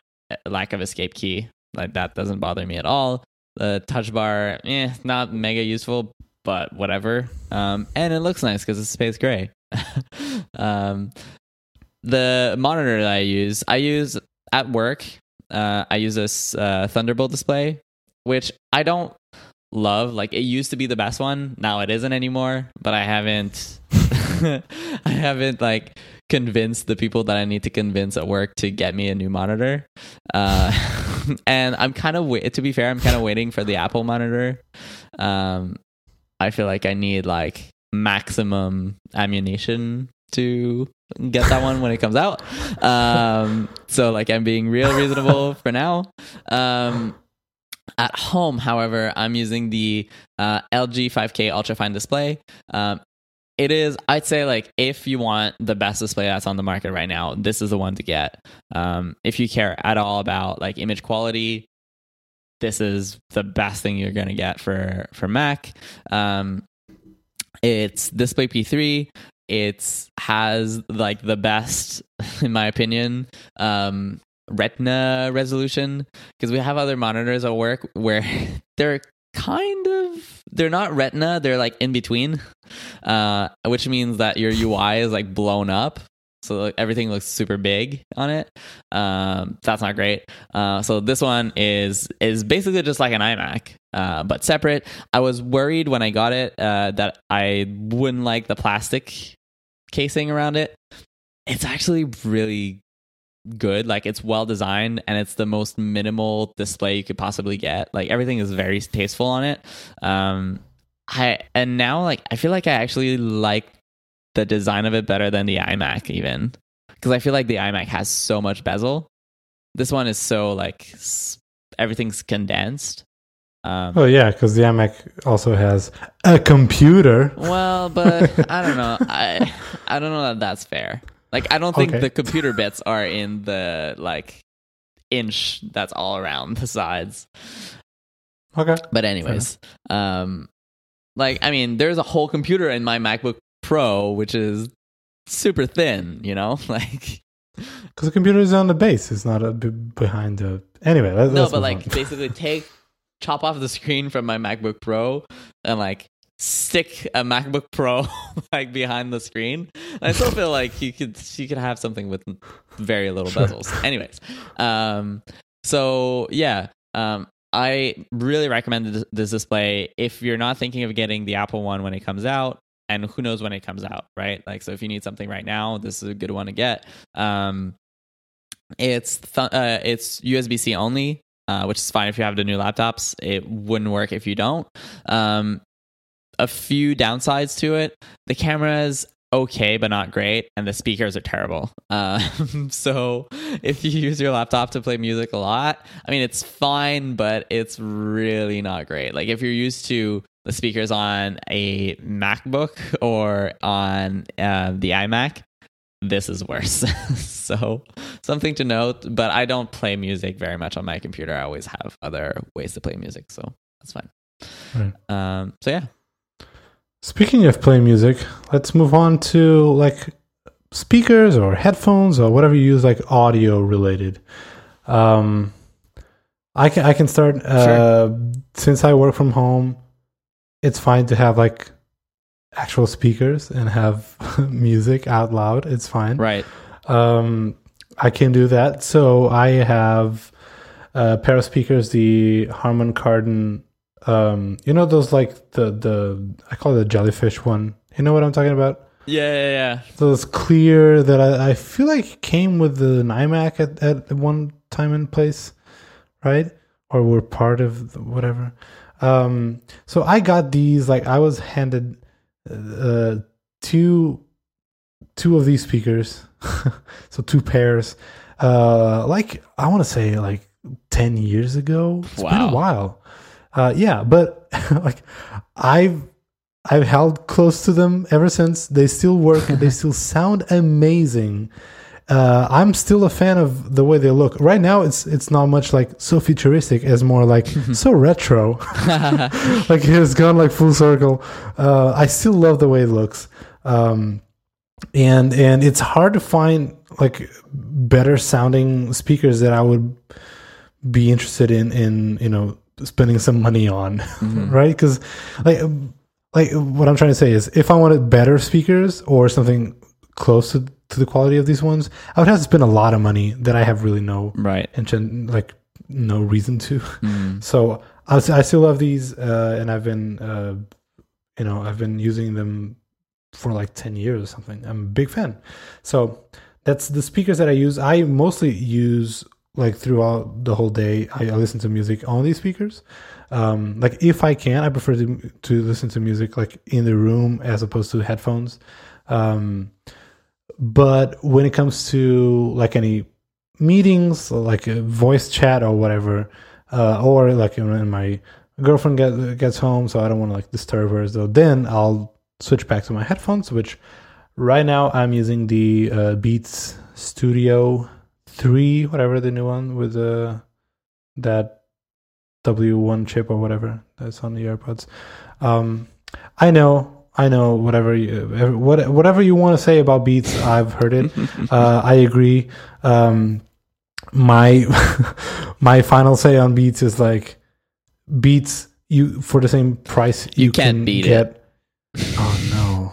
lack of escape key. That doesn't bother me at all. The touch bar, not mega useful, but whatever. And it looks nice because it's space gray. The monitor that I use at work, I use this Thunderbolt display, which I don't love. It used to be the best one. Now it isn't anymore, but I haven't convinced the people that I need to convince at work to get me a new monitor. And to be fair, I'm kind of waiting for the Apple monitor. I feel like I need maximum ammunition to get that one when it comes out. So I'm being real reasonable for now. At home, however, I'm using the LG 5K ultrafine display. It is, I'd say, if you want the best display that's on the market right now, this is the one to get. If you care at all about image quality, this is the best thing you're going to get for Mac. It's Display P3. It has the best, in my opinion, Retina resolution, because we have other monitors at work where they're not Retina. They're in between, which means that your UI is blown up. So everything looks super big on it. That's not great. So this one is basically just an iMac, but separate. I was worried when I got it that I wouldn't like the plastic casing around it. It's actually really good. It's well designed, and it's the most minimal display you could possibly get. Everything is very tasteful on it. Now I feel I actually the design of it better than the iMac, even, because I feel the iMac has so much bezel. This one is so everything's condensed. Because the iMac also has a computer. Well, but I don't know. I don't know that that's fair. I don't think the computer bits are in the inch that's all around the sides. Okay, but anyways, there's a whole computer in my MacBook Pro, which is super thin, because the computer is on the base. It's not behind the. Anyway, basically chop off the screen from my MacBook Pro and stick a MacBook Pro behind the screen. And I still feel you could have something with very little bezels. Anyways, I really recommend this display if you're not thinking of getting the Apple one when it comes out. And who knows when it comes out, right? So if you need something right now, this is a good one to get. It's USB-C only, which is fine if you have the new laptops. It wouldn't work if you don't. A few downsides to it. The camera's okay, but not great. And the speakers are terrible. So if you use your laptop to play music a lot, it's fine, but it's really not great. If you're used to the speakers on a MacBook or on the iMac, this is worse. So something to note, but I don't play music very much on my computer. I always have other ways to play music, so that's fine. Right. Speaking of playing music, let's move on to speakers or headphones or whatever you use, like audio related. I can start, sure. Since I work from home, it's fine to have like actual speakers and have music out loud. It's fine. Right. I can do that. So I have a pair of speakers, the Harman Kardon, you know, those like the I call it the jellyfish one. You know what I'm talking about? Yeah. Those clear that I feel like came with an iMac at one time and place, right? Or were part of whatever. So I got these, like I was handed two of these speakers. So two pairs. Like I want to say like 10 years ago. It's been a while. But like I've held close to them ever since. They still work. They still sound amazing. I'm still a fan of the way they look. Right now, it's not much like so futuristic as more like so retro. Like it's gone like full circle. I still love the way it looks. And it's hard to find like better sounding speakers that I would be interested in you know, spending some money on, right? Because like what I'm trying to say is, if I wanted better speakers or something close to the quality of these ones, I would have to spend a lot of money that I have really no no reason to. So I still love these, and I've been I've been using them for like 10 years or something. I'm a big fan. So that's the speakers that I use. I mostly use like throughout the whole day. I listen to music on these speakers. Like if I can, I prefer to listen to music like in the room as opposed to headphones. But when it comes to like any meetings, like a voice chat or whatever, or like when my girlfriend gets home, so I don't want to like disturb her. So then I'll switch back to my headphones, which right now I'm using the Beats Studio 3, whatever the new one with that W1 chip or whatever that's on the AirPods. I know whatever you want to say about Beats, I've heard it. I agree. My my final say on Beats is like, Beats, you for the same price you can beat it. Oh no.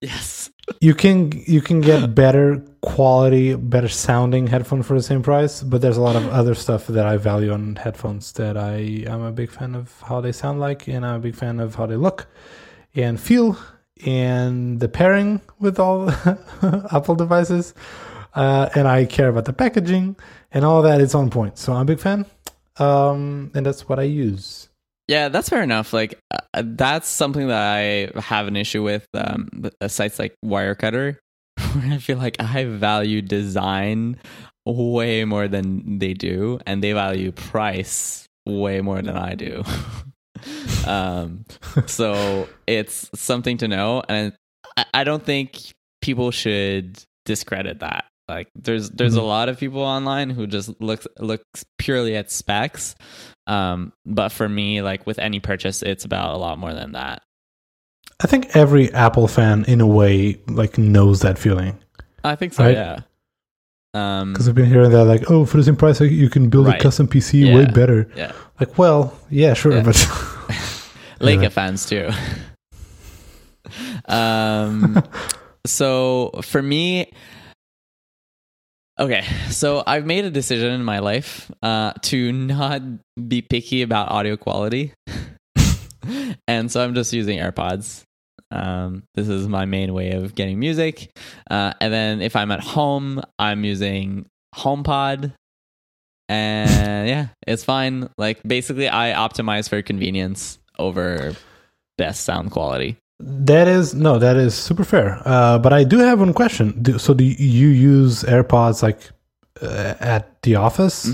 Yes. You can get better quality, better sounding headphone for the same price, but there's a lot of other stuff that I value on headphones that I'm a big fan of how they sound like, and I'm a big fan of how they look and feel, and the pairing with all Apple devices, and I care about the packaging and all that. It's on point. So I'm a big fan, and that's what I use. Yeah, that's fair enough. Like that's something that I have an issue with, sites like Wirecutter. I feel like I value design way more than they do, and they value price way more than I do. So it's something to know, and I don't think people should discredit that. Like there's a lot of people online who just looks purely at specs. But for me, like with any purchase, it's about a lot more than that. I think every Apple fan, in a way, like knows that feeling. I think so, right? Yeah. Because I've been hearing that, like, oh, for the same price, you can build a custom PC way better. Yeah. Like, well, yeah, sure, but Leica fans too. So for me, okay, so I've made a decision in my life to not be picky about audio quality. And so I'm just using AirPods. This is my main way of getting music. And then if I'm at home, I'm using HomePod. And yeah, it's fine. Like basically I optimize for convenience over best sound quality. That is super fair. But I do have one question. So do you use AirPods like at the office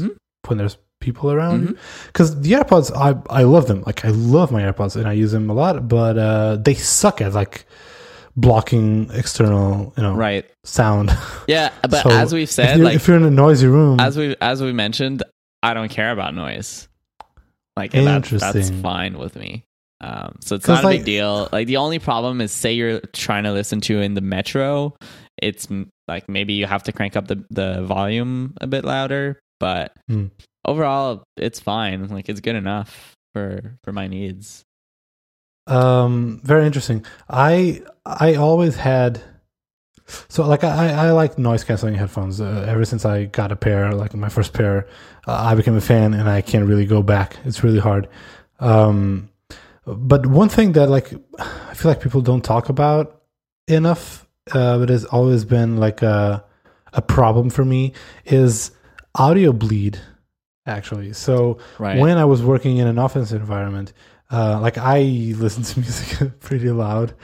when there's people around? Because the AirPods, I love them. Like I love my AirPods and I use them a lot, but they suck at like blocking external, you know, sound. Yeah, but so as we've said, if you're in a noisy room, as we mentioned, I don't care about noise. Like that's fine with me. So it's not a big deal. Like, the only problem is, say you're trying to listen to in the metro, it's like maybe you have to crank up the volume a bit louder, but overall it's fine. Like, it's good enough for my needs. Very interesting. I always had, so like I like noise canceling headphones. Ever since I got a pair, like my first pair, I became a fan, and I can't really go back. It's really hard. But one thing that, like, I feel like people don't talk about enough, but has always been like a problem for me, is audio bleed, actually. So when I was working in an office environment, like, I listened to music pretty loud,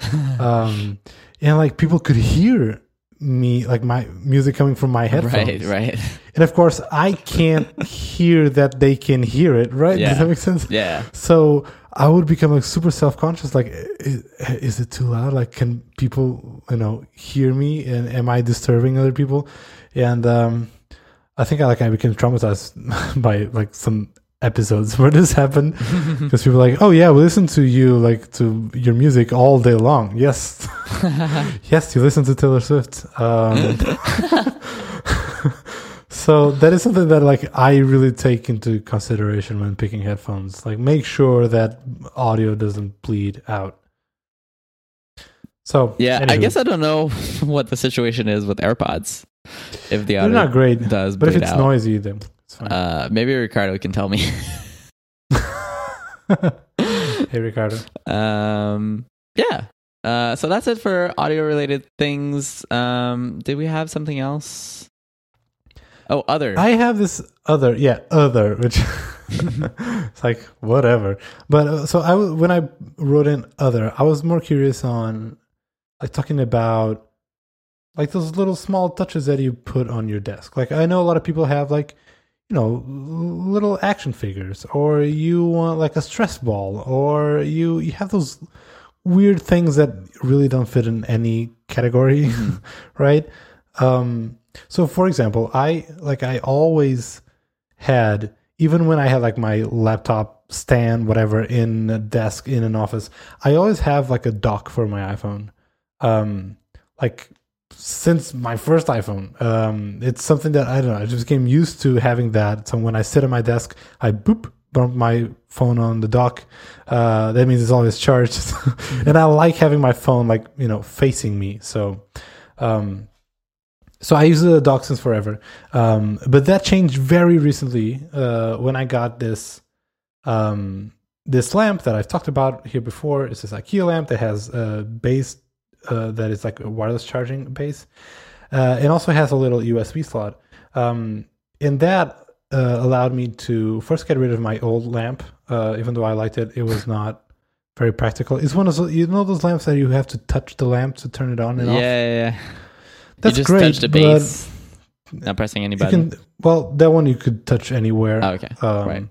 and like people could hear me, like my music coming from my headphones. Right. And of course, I can't hear that they can hear it. Right. Yeah. Does that make sense? Yeah. So I would become like super self-conscious. Like, is it too loud? Like, can people, hear me? And am I disturbing other people? And I think I became traumatized by like some episodes where this happened, because people were like, "Oh yeah, we listen to you, like, to your music all day long." Yes, yes, you listen to Taylor Swift. So that is something that, like, I really take into consideration when picking headphones. Like, make sure that audio doesn't bleed out. So yeah, anywho. I guess I don't know what the situation is with AirPods. If the audio, they're not great, does, but if it's out, noisy, then it's fine. Maybe Ricardo can tell me. Hey, Ricardo. Yeah. So that's it for audio-related things. Did we have something else? Oh, other. I have this other. Yeah, other, which it's like whatever. But when I wrote in other, I was more curious on, like, talking about, like, those little small touches that you put on your desk. Like, I know a lot of people have, like, little action figures, or you want like a stress ball, or you have those weird things that really don't fit in any category, right? So for example, I always had, even when I had like my laptop stand, whatever, in a desk in an office, I always have like a dock for my iPhone. Like, since my first iPhone, it's something that, I don't know, I just became used to having that. So when I sit at my desk, I bump my phone on the dock. That means it's always charged. And I like having my phone, like, facing me. So, so I use the dock since forever. But that changed very recently, when I got this, this lamp that I've talked about here before. It's this IKEA lamp that has a base, that is like a wireless charging base, and also has a little USB slot, and that allowed me to first get rid of my old lamp. Even though I liked it, it was not very practical. It's one of those, those lamps that you have to touch the lamp to turn it on and off. Yeah, that's you just great. Touch the base, not pressing any button. Well, that one you could touch anywhere. Oh, okay, right.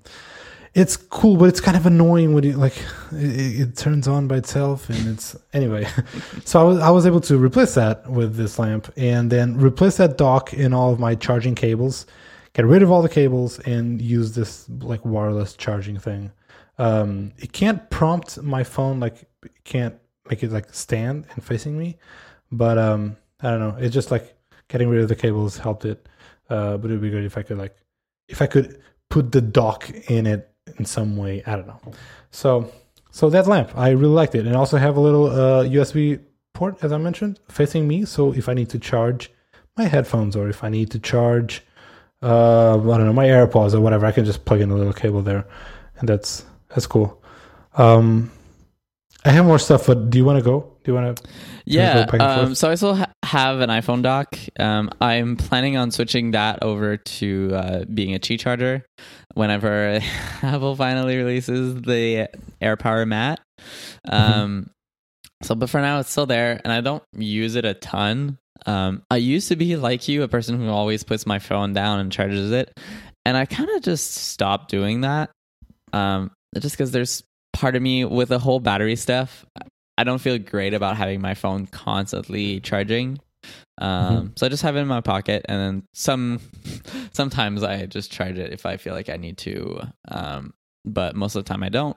It's cool, but it's kind of annoying when you, like, it turns on by itself, and it's anyway. So I was able to replace that with this lamp, and then replace that dock in all of my charging cables, get rid of all the cables, and use this like wireless charging thing. It can't prompt my phone, like, it can't make it like stand and facing me, but I don't know. It's just like getting rid of the cables helped it, but it'd be good if I could put the dock in it in some way. I don't know. So that lamp, I really liked it. And also have a little USB port, as I mentioned, facing me. So if I need to charge my headphones, or if I need to charge, my AirPods or whatever, I can just plug in a little cable there. And that's cool. I have more stuff, but do you want to go? Do you want to? Yeah. So I still have an iPhone dock. I'm planning on switching that over to being a Qi charger whenever Apple finally releases the AirPower Mat. So, but for now, it's still there, and I don't use it a ton. I used to be like you, a person who always puts my phone down and charges it, and I kind of just stopped doing that. Just because there's part of me with the whole battery stuff, I don't feel great about having my phone constantly charging. So I just have it in my pocket, and then sometimes I just charge it if I feel like I need to, but most of the time I don't.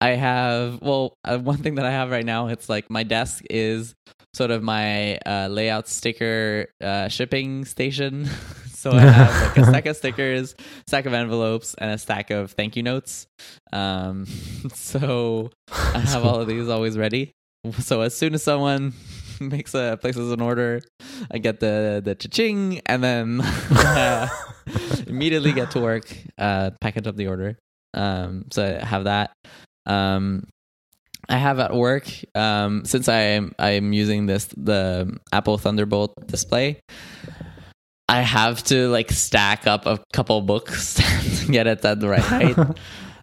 I have, one thing that I have right now, it's like my desk is sort of my layout sticker shipping station. So I have like a stack of stickers, stack of envelopes, and a stack of thank you notes. So I have all of these always ready. So as soon as someone places an order, I get the cha-ching, and then immediately get to work, package up the order. So I have that. I have at work, since I'm using the Apple Thunderbolt display, I have to like stack up a couple books to get it at the right height.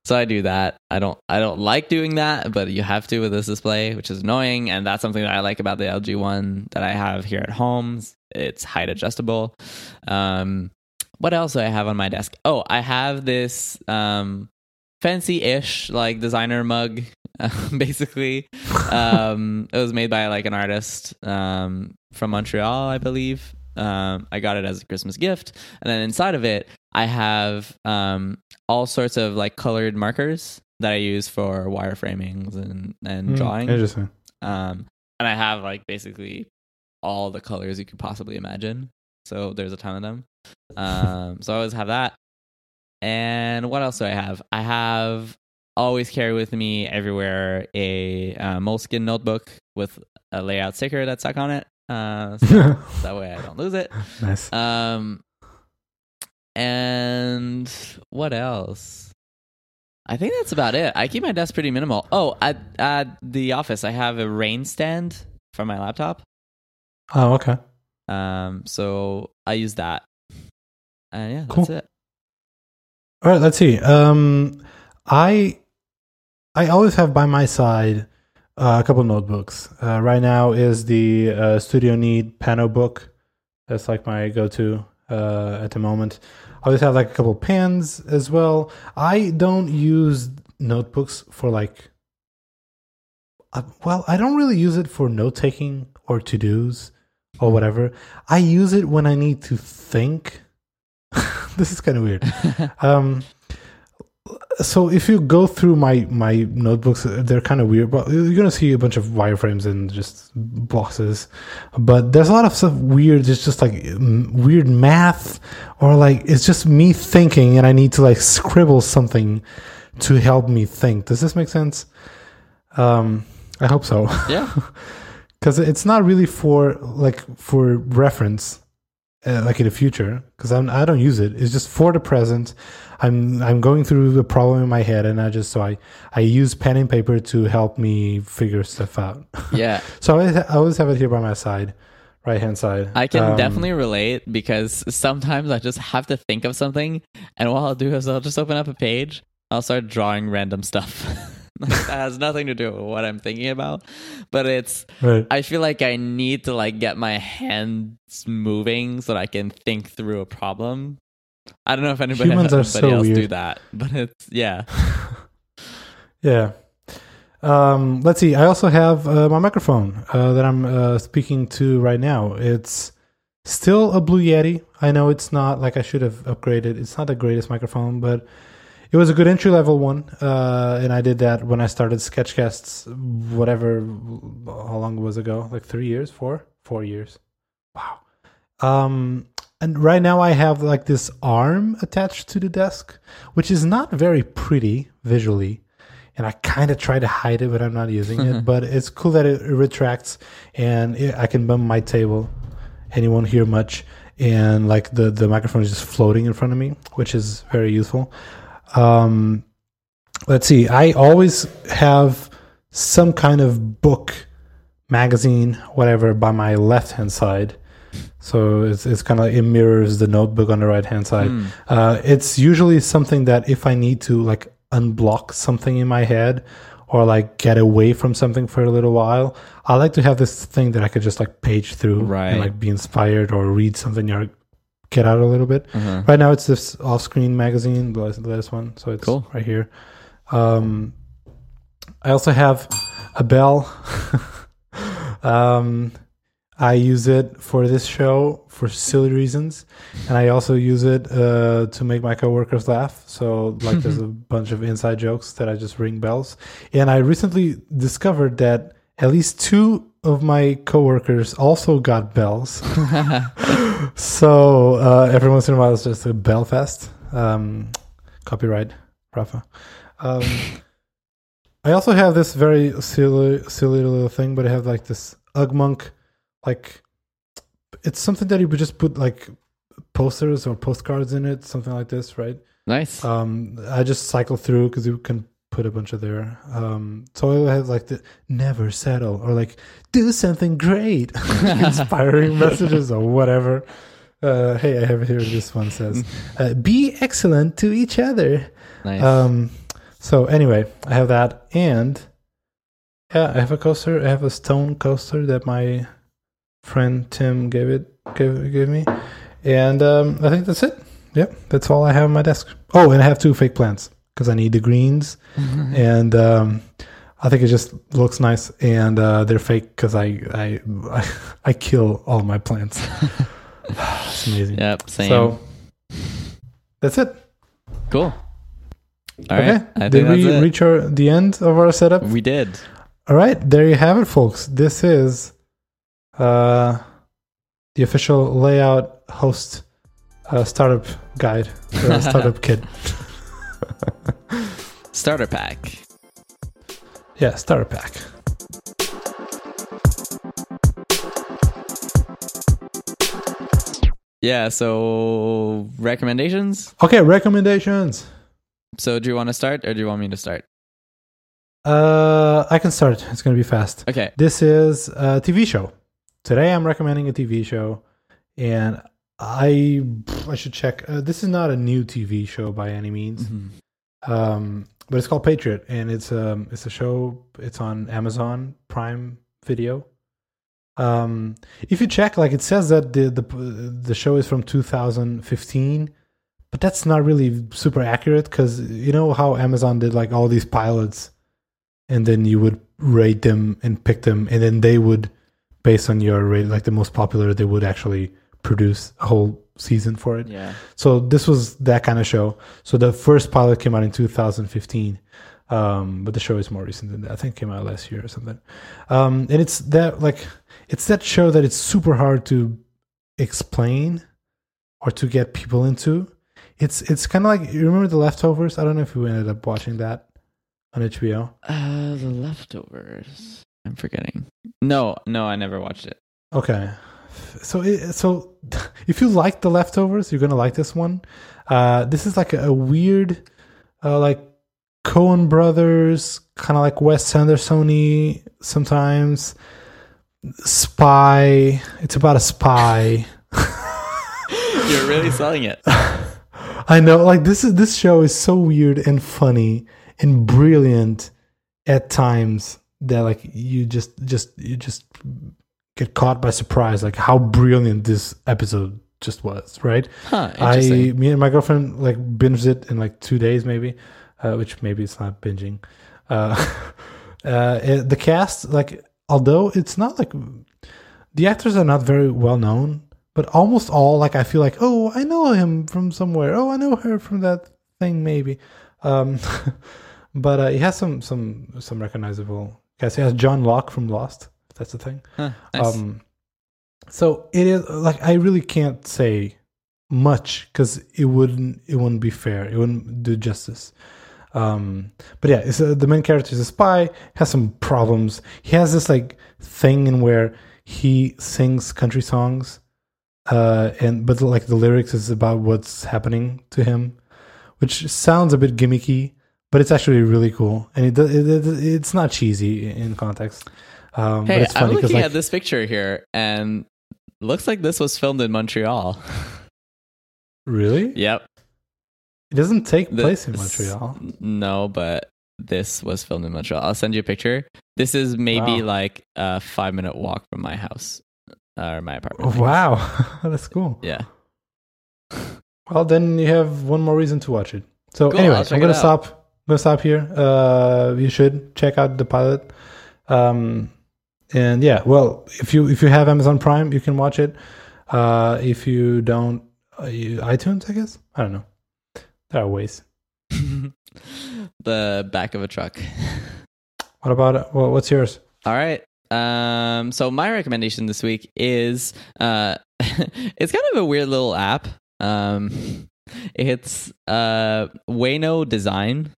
So I do that. I don't like doing that, but you have to with this display, which is annoying. And that's something that I like about the LG one that I have here at home. It's height adjustable. What else do I have on my desk? Oh, I have this fancy-ish like designer mug, basically. It was made by like an artist from Montreal, I believe. I got it as a Christmas gift, and then inside of it I have all sorts of like colored markers that I use for wireframings and drawing. Interesting. And I have like basically all the colors you could possibly imagine, so there's a ton of them. So I always have that. And what else do I have? I have always carry with me everywhere a Moleskine notebook with a layout sticker that's stuck on it. So that way I don't lose it. Nice. And what else? I think that's about it. I keep my desk pretty minimal. Oh, at the office I have a rain stand for my laptop. Oh, okay. So I use that. And yeah, cool. That's it. All right, let's see. I always have by my side a couple of notebooks. Right now is the Studio Need Pano book. That's like my go-to at the moment. I always have like a couple of pens as well. I don't use notebooks for like... I don't really use it for note-taking or to-dos or whatever. I use it when I need to think. This is kind of weird. So if you go through my notebooks, they're kind of weird, but you're going to see a bunch of wireframes and just boxes. But there's a lot of stuff weird. It's just like weird math, or like it's just me thinking and I need to like scribble something to help me think. Does this make sense? I hope so. Yeah. Because it's not really for reference. Like in the future, because I don't use it. It's just for the present. I'm going through the problem in my head, and I use pen and paper to help me figure stuff out. Yeah. So I always have it here by my side, right hand side. I can definitely relate, because sometimes I just have to think of something, and what I'll do is I'll just open up a page. I'll start drawing random stuff. That has nothing to do with what I'm thinking about, but it's right. I feel like I need to like get my hands moving so that I can think through a problem. I don't know if anybody else do that, but it's yeah. Yeah. Let's see. I also have my microphone that I'm speaking to right now. It's still a Blue Yeti. I know it's not like I should have upgraded. It's not the greatest microphone, but it was a good entry-level one, and I did that when I started Sketchcasts, how long was it ago? Like 3 years? Four years. Wow. And right now I have like this arm attached to the desk, which is not very pretty visually, and I kind of try to hide it, but I'm not using it. But it's cool that it retracts, and I can bump my table, and you won't hear much, and like the microphone is just floating in front of me, which is very useful. Let's see. I always have some kind of book, magazine, whatever, by my left-hand side. So it's kind of like it mirrors the notebook on the right-hand side. It's usually something that if I need to like unblock something in my head or like get away from something for a little while, I like to have this thing that I could just like page through and like be inspired or read something or get out a little bit. Right now it's this off-screen magazine, the latest one, so it's cool. Right here. I also have a bell. I use it for this show for silly reasons, and I also use it to make my coworkers laugh. So, like, there's a bunch of inside jokes that I just ring bells. And I recently discovered that at least two of my coworkers also got bells. So every once in a while, it's just a bell fest. Copyright, Rafa. I also have this very silly little thing, but I have like this Ugmonk. Like, it's something that you would just put like posters or postcards in it, something like this, right? Nice. I just cycle through because you can put a bunch of there. So I have like the never settle or like do something great, inspiring messages or whatever. Hey, I have here this one says, be excellent to each other. Nice. So anyway, I have that. And yeah, I have a coaster. I have a stone coaster that my friend Tim gave me, and I think that's it. Yep, that's all I have on my desk. Oh, and I have two fake plants because I need the greens, and I think it just looks nice. And they're fake because I kill all my plants. It's amazing. Yep, same. So that's it. Cool. All right. Okay. Did we reach the end of our setup? We did. All right, there you have it, folks. This is the official layout host startup guide, or startup kit, starter pack. Yeah, starter pack. Yeah. So recommendations. Okay, recommendations. So do you want to start, or do you want me to start? I can start. It's gonna be fast. Okay. This is a TV show. Today I'm recommending a TV show, and I should check. This is not a new TV show by any means, but it's called Patriot, and it's a show. It's on Amazon Prime Video. If you check, like it says that the show is from 2015, but that's not really super accurate because you know how Amazon did like all these pilots, and then you would rate them and pick them, and then they would, based on your rate, like the most popular, they would actually produce a whole season for it. Yeah. So this was that kind of show. So the first pilot came out in 2015, but the show is more recent than that. I think it came out last year or something. And it's that show that it's super hard to explain or to get people into. It's kind of like, you remember The Leftovers? I don't know if you ended up watching that on HBO. The Leftovers. I'm forgetting. No, I never watched it. Okay. So if you like The Leftovers, you're going to like this one. This is like a weird, like Coen Brothers, kind of like Wes Anderson-y sometimes. Spy. It's about a spy. You're really selling it. I know. Like this show is so weird and funny and brilliant at times. That like you just get caught by surprise, like how brilliant this episode just was, right? Huh, interesting. Me and my girlfriend like binged it in like 2 days maybe, which maybe it's not binging. The cast, like although it's not like the actors are not very well known, but almost all like I feel like, oh, I know him from somewhere. Oh, I know her from that thing maybe. But it has some recognizable. Guess it has John Locke from Lost. If that's the thing. Huh, nice. So it is like I really can't say much because it wouldn't be fair. It wouldn't do justice. But yeah, it's the main character is a spy. Has some problems. He has this like thing in where he sings country songs, but like the lyrics is about what's happening to him, which sounds a bit gimmicky. But it's actually really cool, and it's not cheesy in context. Hey, but it's funny. I'm looking at this picture here, and looks like this was filmed in Montreal. Really? Yep. It doesn't take place in Montreal. No, but this was filmed in Montreal. I'll send you a picture. This is maybe like a 5-minute walk from my house or my apartment. Wow, that's cool. Yeah. Well, then you have one more reason to watch it. So cool, anyway, I'm gonna stop here. You should check out the pilot. And yeah, well, if you have Amazon Prime, you can watch it. If you don't, iTunes, I guess. I don't know. There are ways. The back of a truck. What about it? Well, what's yours? All right. So my recommendation this week is it's kind of a weird little app. It's Wayno Design.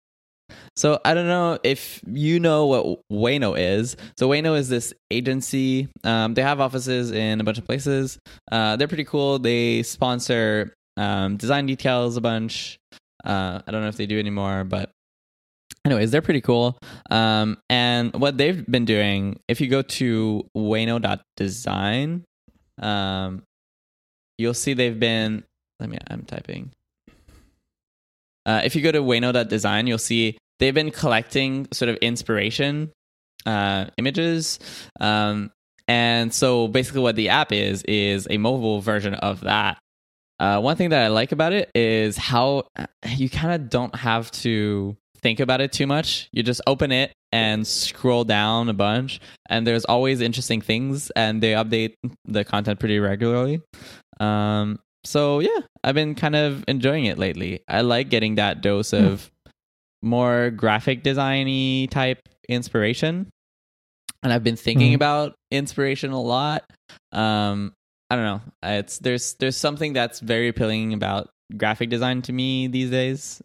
So I don't know if you know what Wayno is. So Wayno is this agency. They have offices in a bunch of places. They're pretty cool. They sponsor design details a bunch. I don't know if they do anymore, but anyways, they're pretty cool. And what they've been doing, if you go to wayno.design, you'll see they've been... I'm typing. If you go to wayno.design, you'll see they've been collecting sort of inspiration images. And so basically what the app is a mobile version of that. One thing that I like about it is how you kind of don't have to think about it too much. You just open it and scroll down a bunch, and there's always interesting things, and they update the content pretty regularly. So yeah, I've been kind of enjoying it lately. I like getting that dose of more graphic design-y type inspiration. And I've been thinking about inspiration a lot. I don't know. There's something that's very appealing about graphic design to me these days.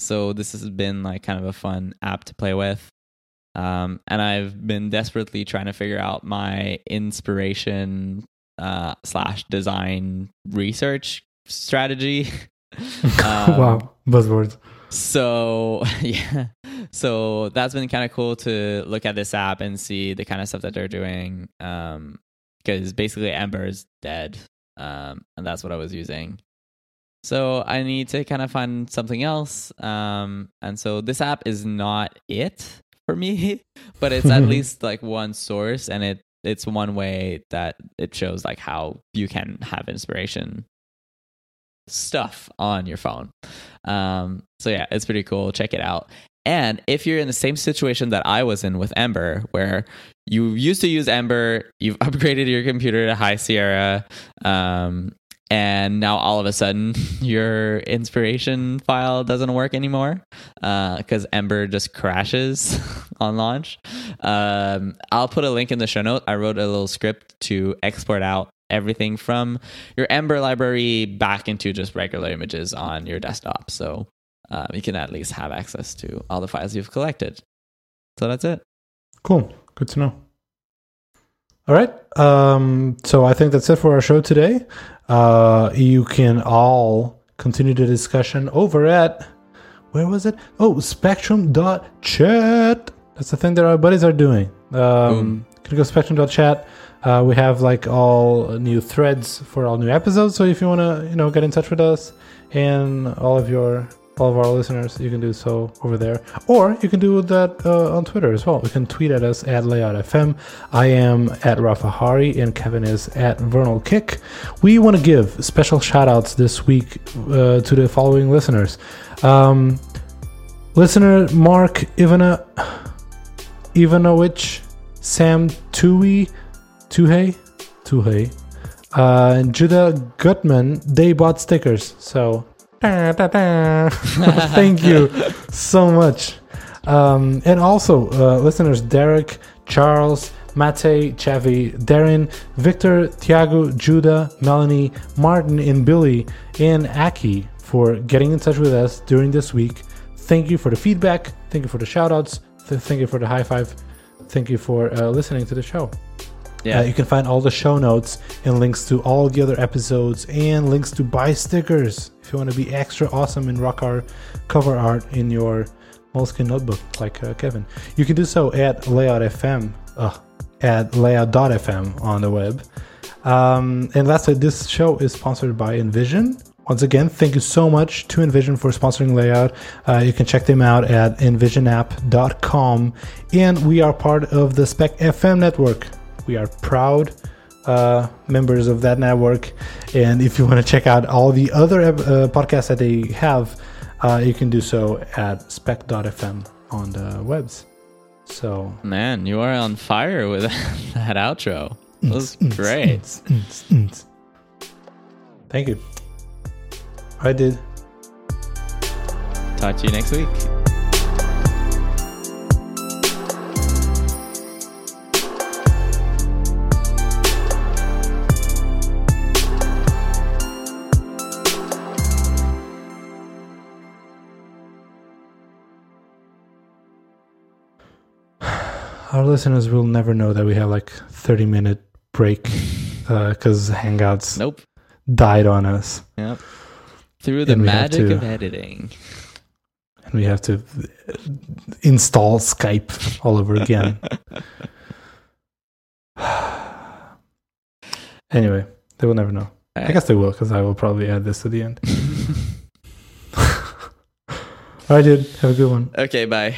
So this has been like kind of a fun app to play with. And I've been desperately trying to figure out my inspiration / design research strategy. Wow, buzzwords. So yeah, so that's been kind of cool to look at this app and see the kind of stuff that they're doing. Because basically Ember is dead, and that's what I was using. So I need to kind of find something else. And so this app is not it for me, but it's at least like one source, and it's one way that it shows like how you can have inspiration stuff on your phone. So yeah, it's pretty cool. Check it out. And if you're in the same situation that I was in with Ember, where you used to use Ember, you've upgraded your computer to High Sierra, and now all of a sudden your inspiration file doesn't work anymore because Ember just crashes on launch. I'll put a link in the show note. I wrote a little script to export out everything from your Ember library back into just regular images on your desktop. So you can at least have access to all the files you've collected. So that's it. Cool. Good to know. All right. So I think that's it for our show today. You can all continue the discussion over at, where was it? Oh, Spectrum.chat. That's the thing that our buddies are doing. Can go Spectrum.chat. We have like all new threads for all new episodes. So if you want to, get in touch with us and all of our listeners, you can do so over there, or you can do that on Twitter as well. You can tweet at us at Layout FM. I am at Rafa Hari, and Kevin is at Vernal Kick. We want to give special shout outs this week to the following listeners. Listener Mark Ivanovich, Sam Tuhey, Judah Gutman. They bought stickers, so thank you so much. And also listeners Derek, Charles, Mate, Chavi, Darren, Victor, Thiago, Judah, Melanie, Martin, and Billy, and Aki for getting in touch with us during this week. Thank you for the feedback. Thank you for the shout outs. Thank you for the high five. Thank you for listening to the show. Yeah, you can find all the show notes and links to all the other episodes and links to buy stickers if you want to be extra awesome and rock our cover art in your Moleskine notebook like Kevin. You can do so at layout.fm on the web. And lastly, this show is sponsored by InVision. Once again, thank you so much to InVision for sponsoring Layout. You can check them out at InVisionApp.com. And we are part of the Spec FM network. We are proud members of that network. And if you want to check out all the other podcasts that they have, you can do so at spec.fm on the webs. So, man, you are on fire with that outro. That was great. Thank you. I did. Talk to you next week. Our listeners will never know that we had like 30-minute break because Hangouts died on us. Yep. Through the magic of editing. And we have to install Skype all over again. Anyway, they will never know. Right. I guess they will because I will probably add this to the end. All right, dude. Have a good one. Okay, bye.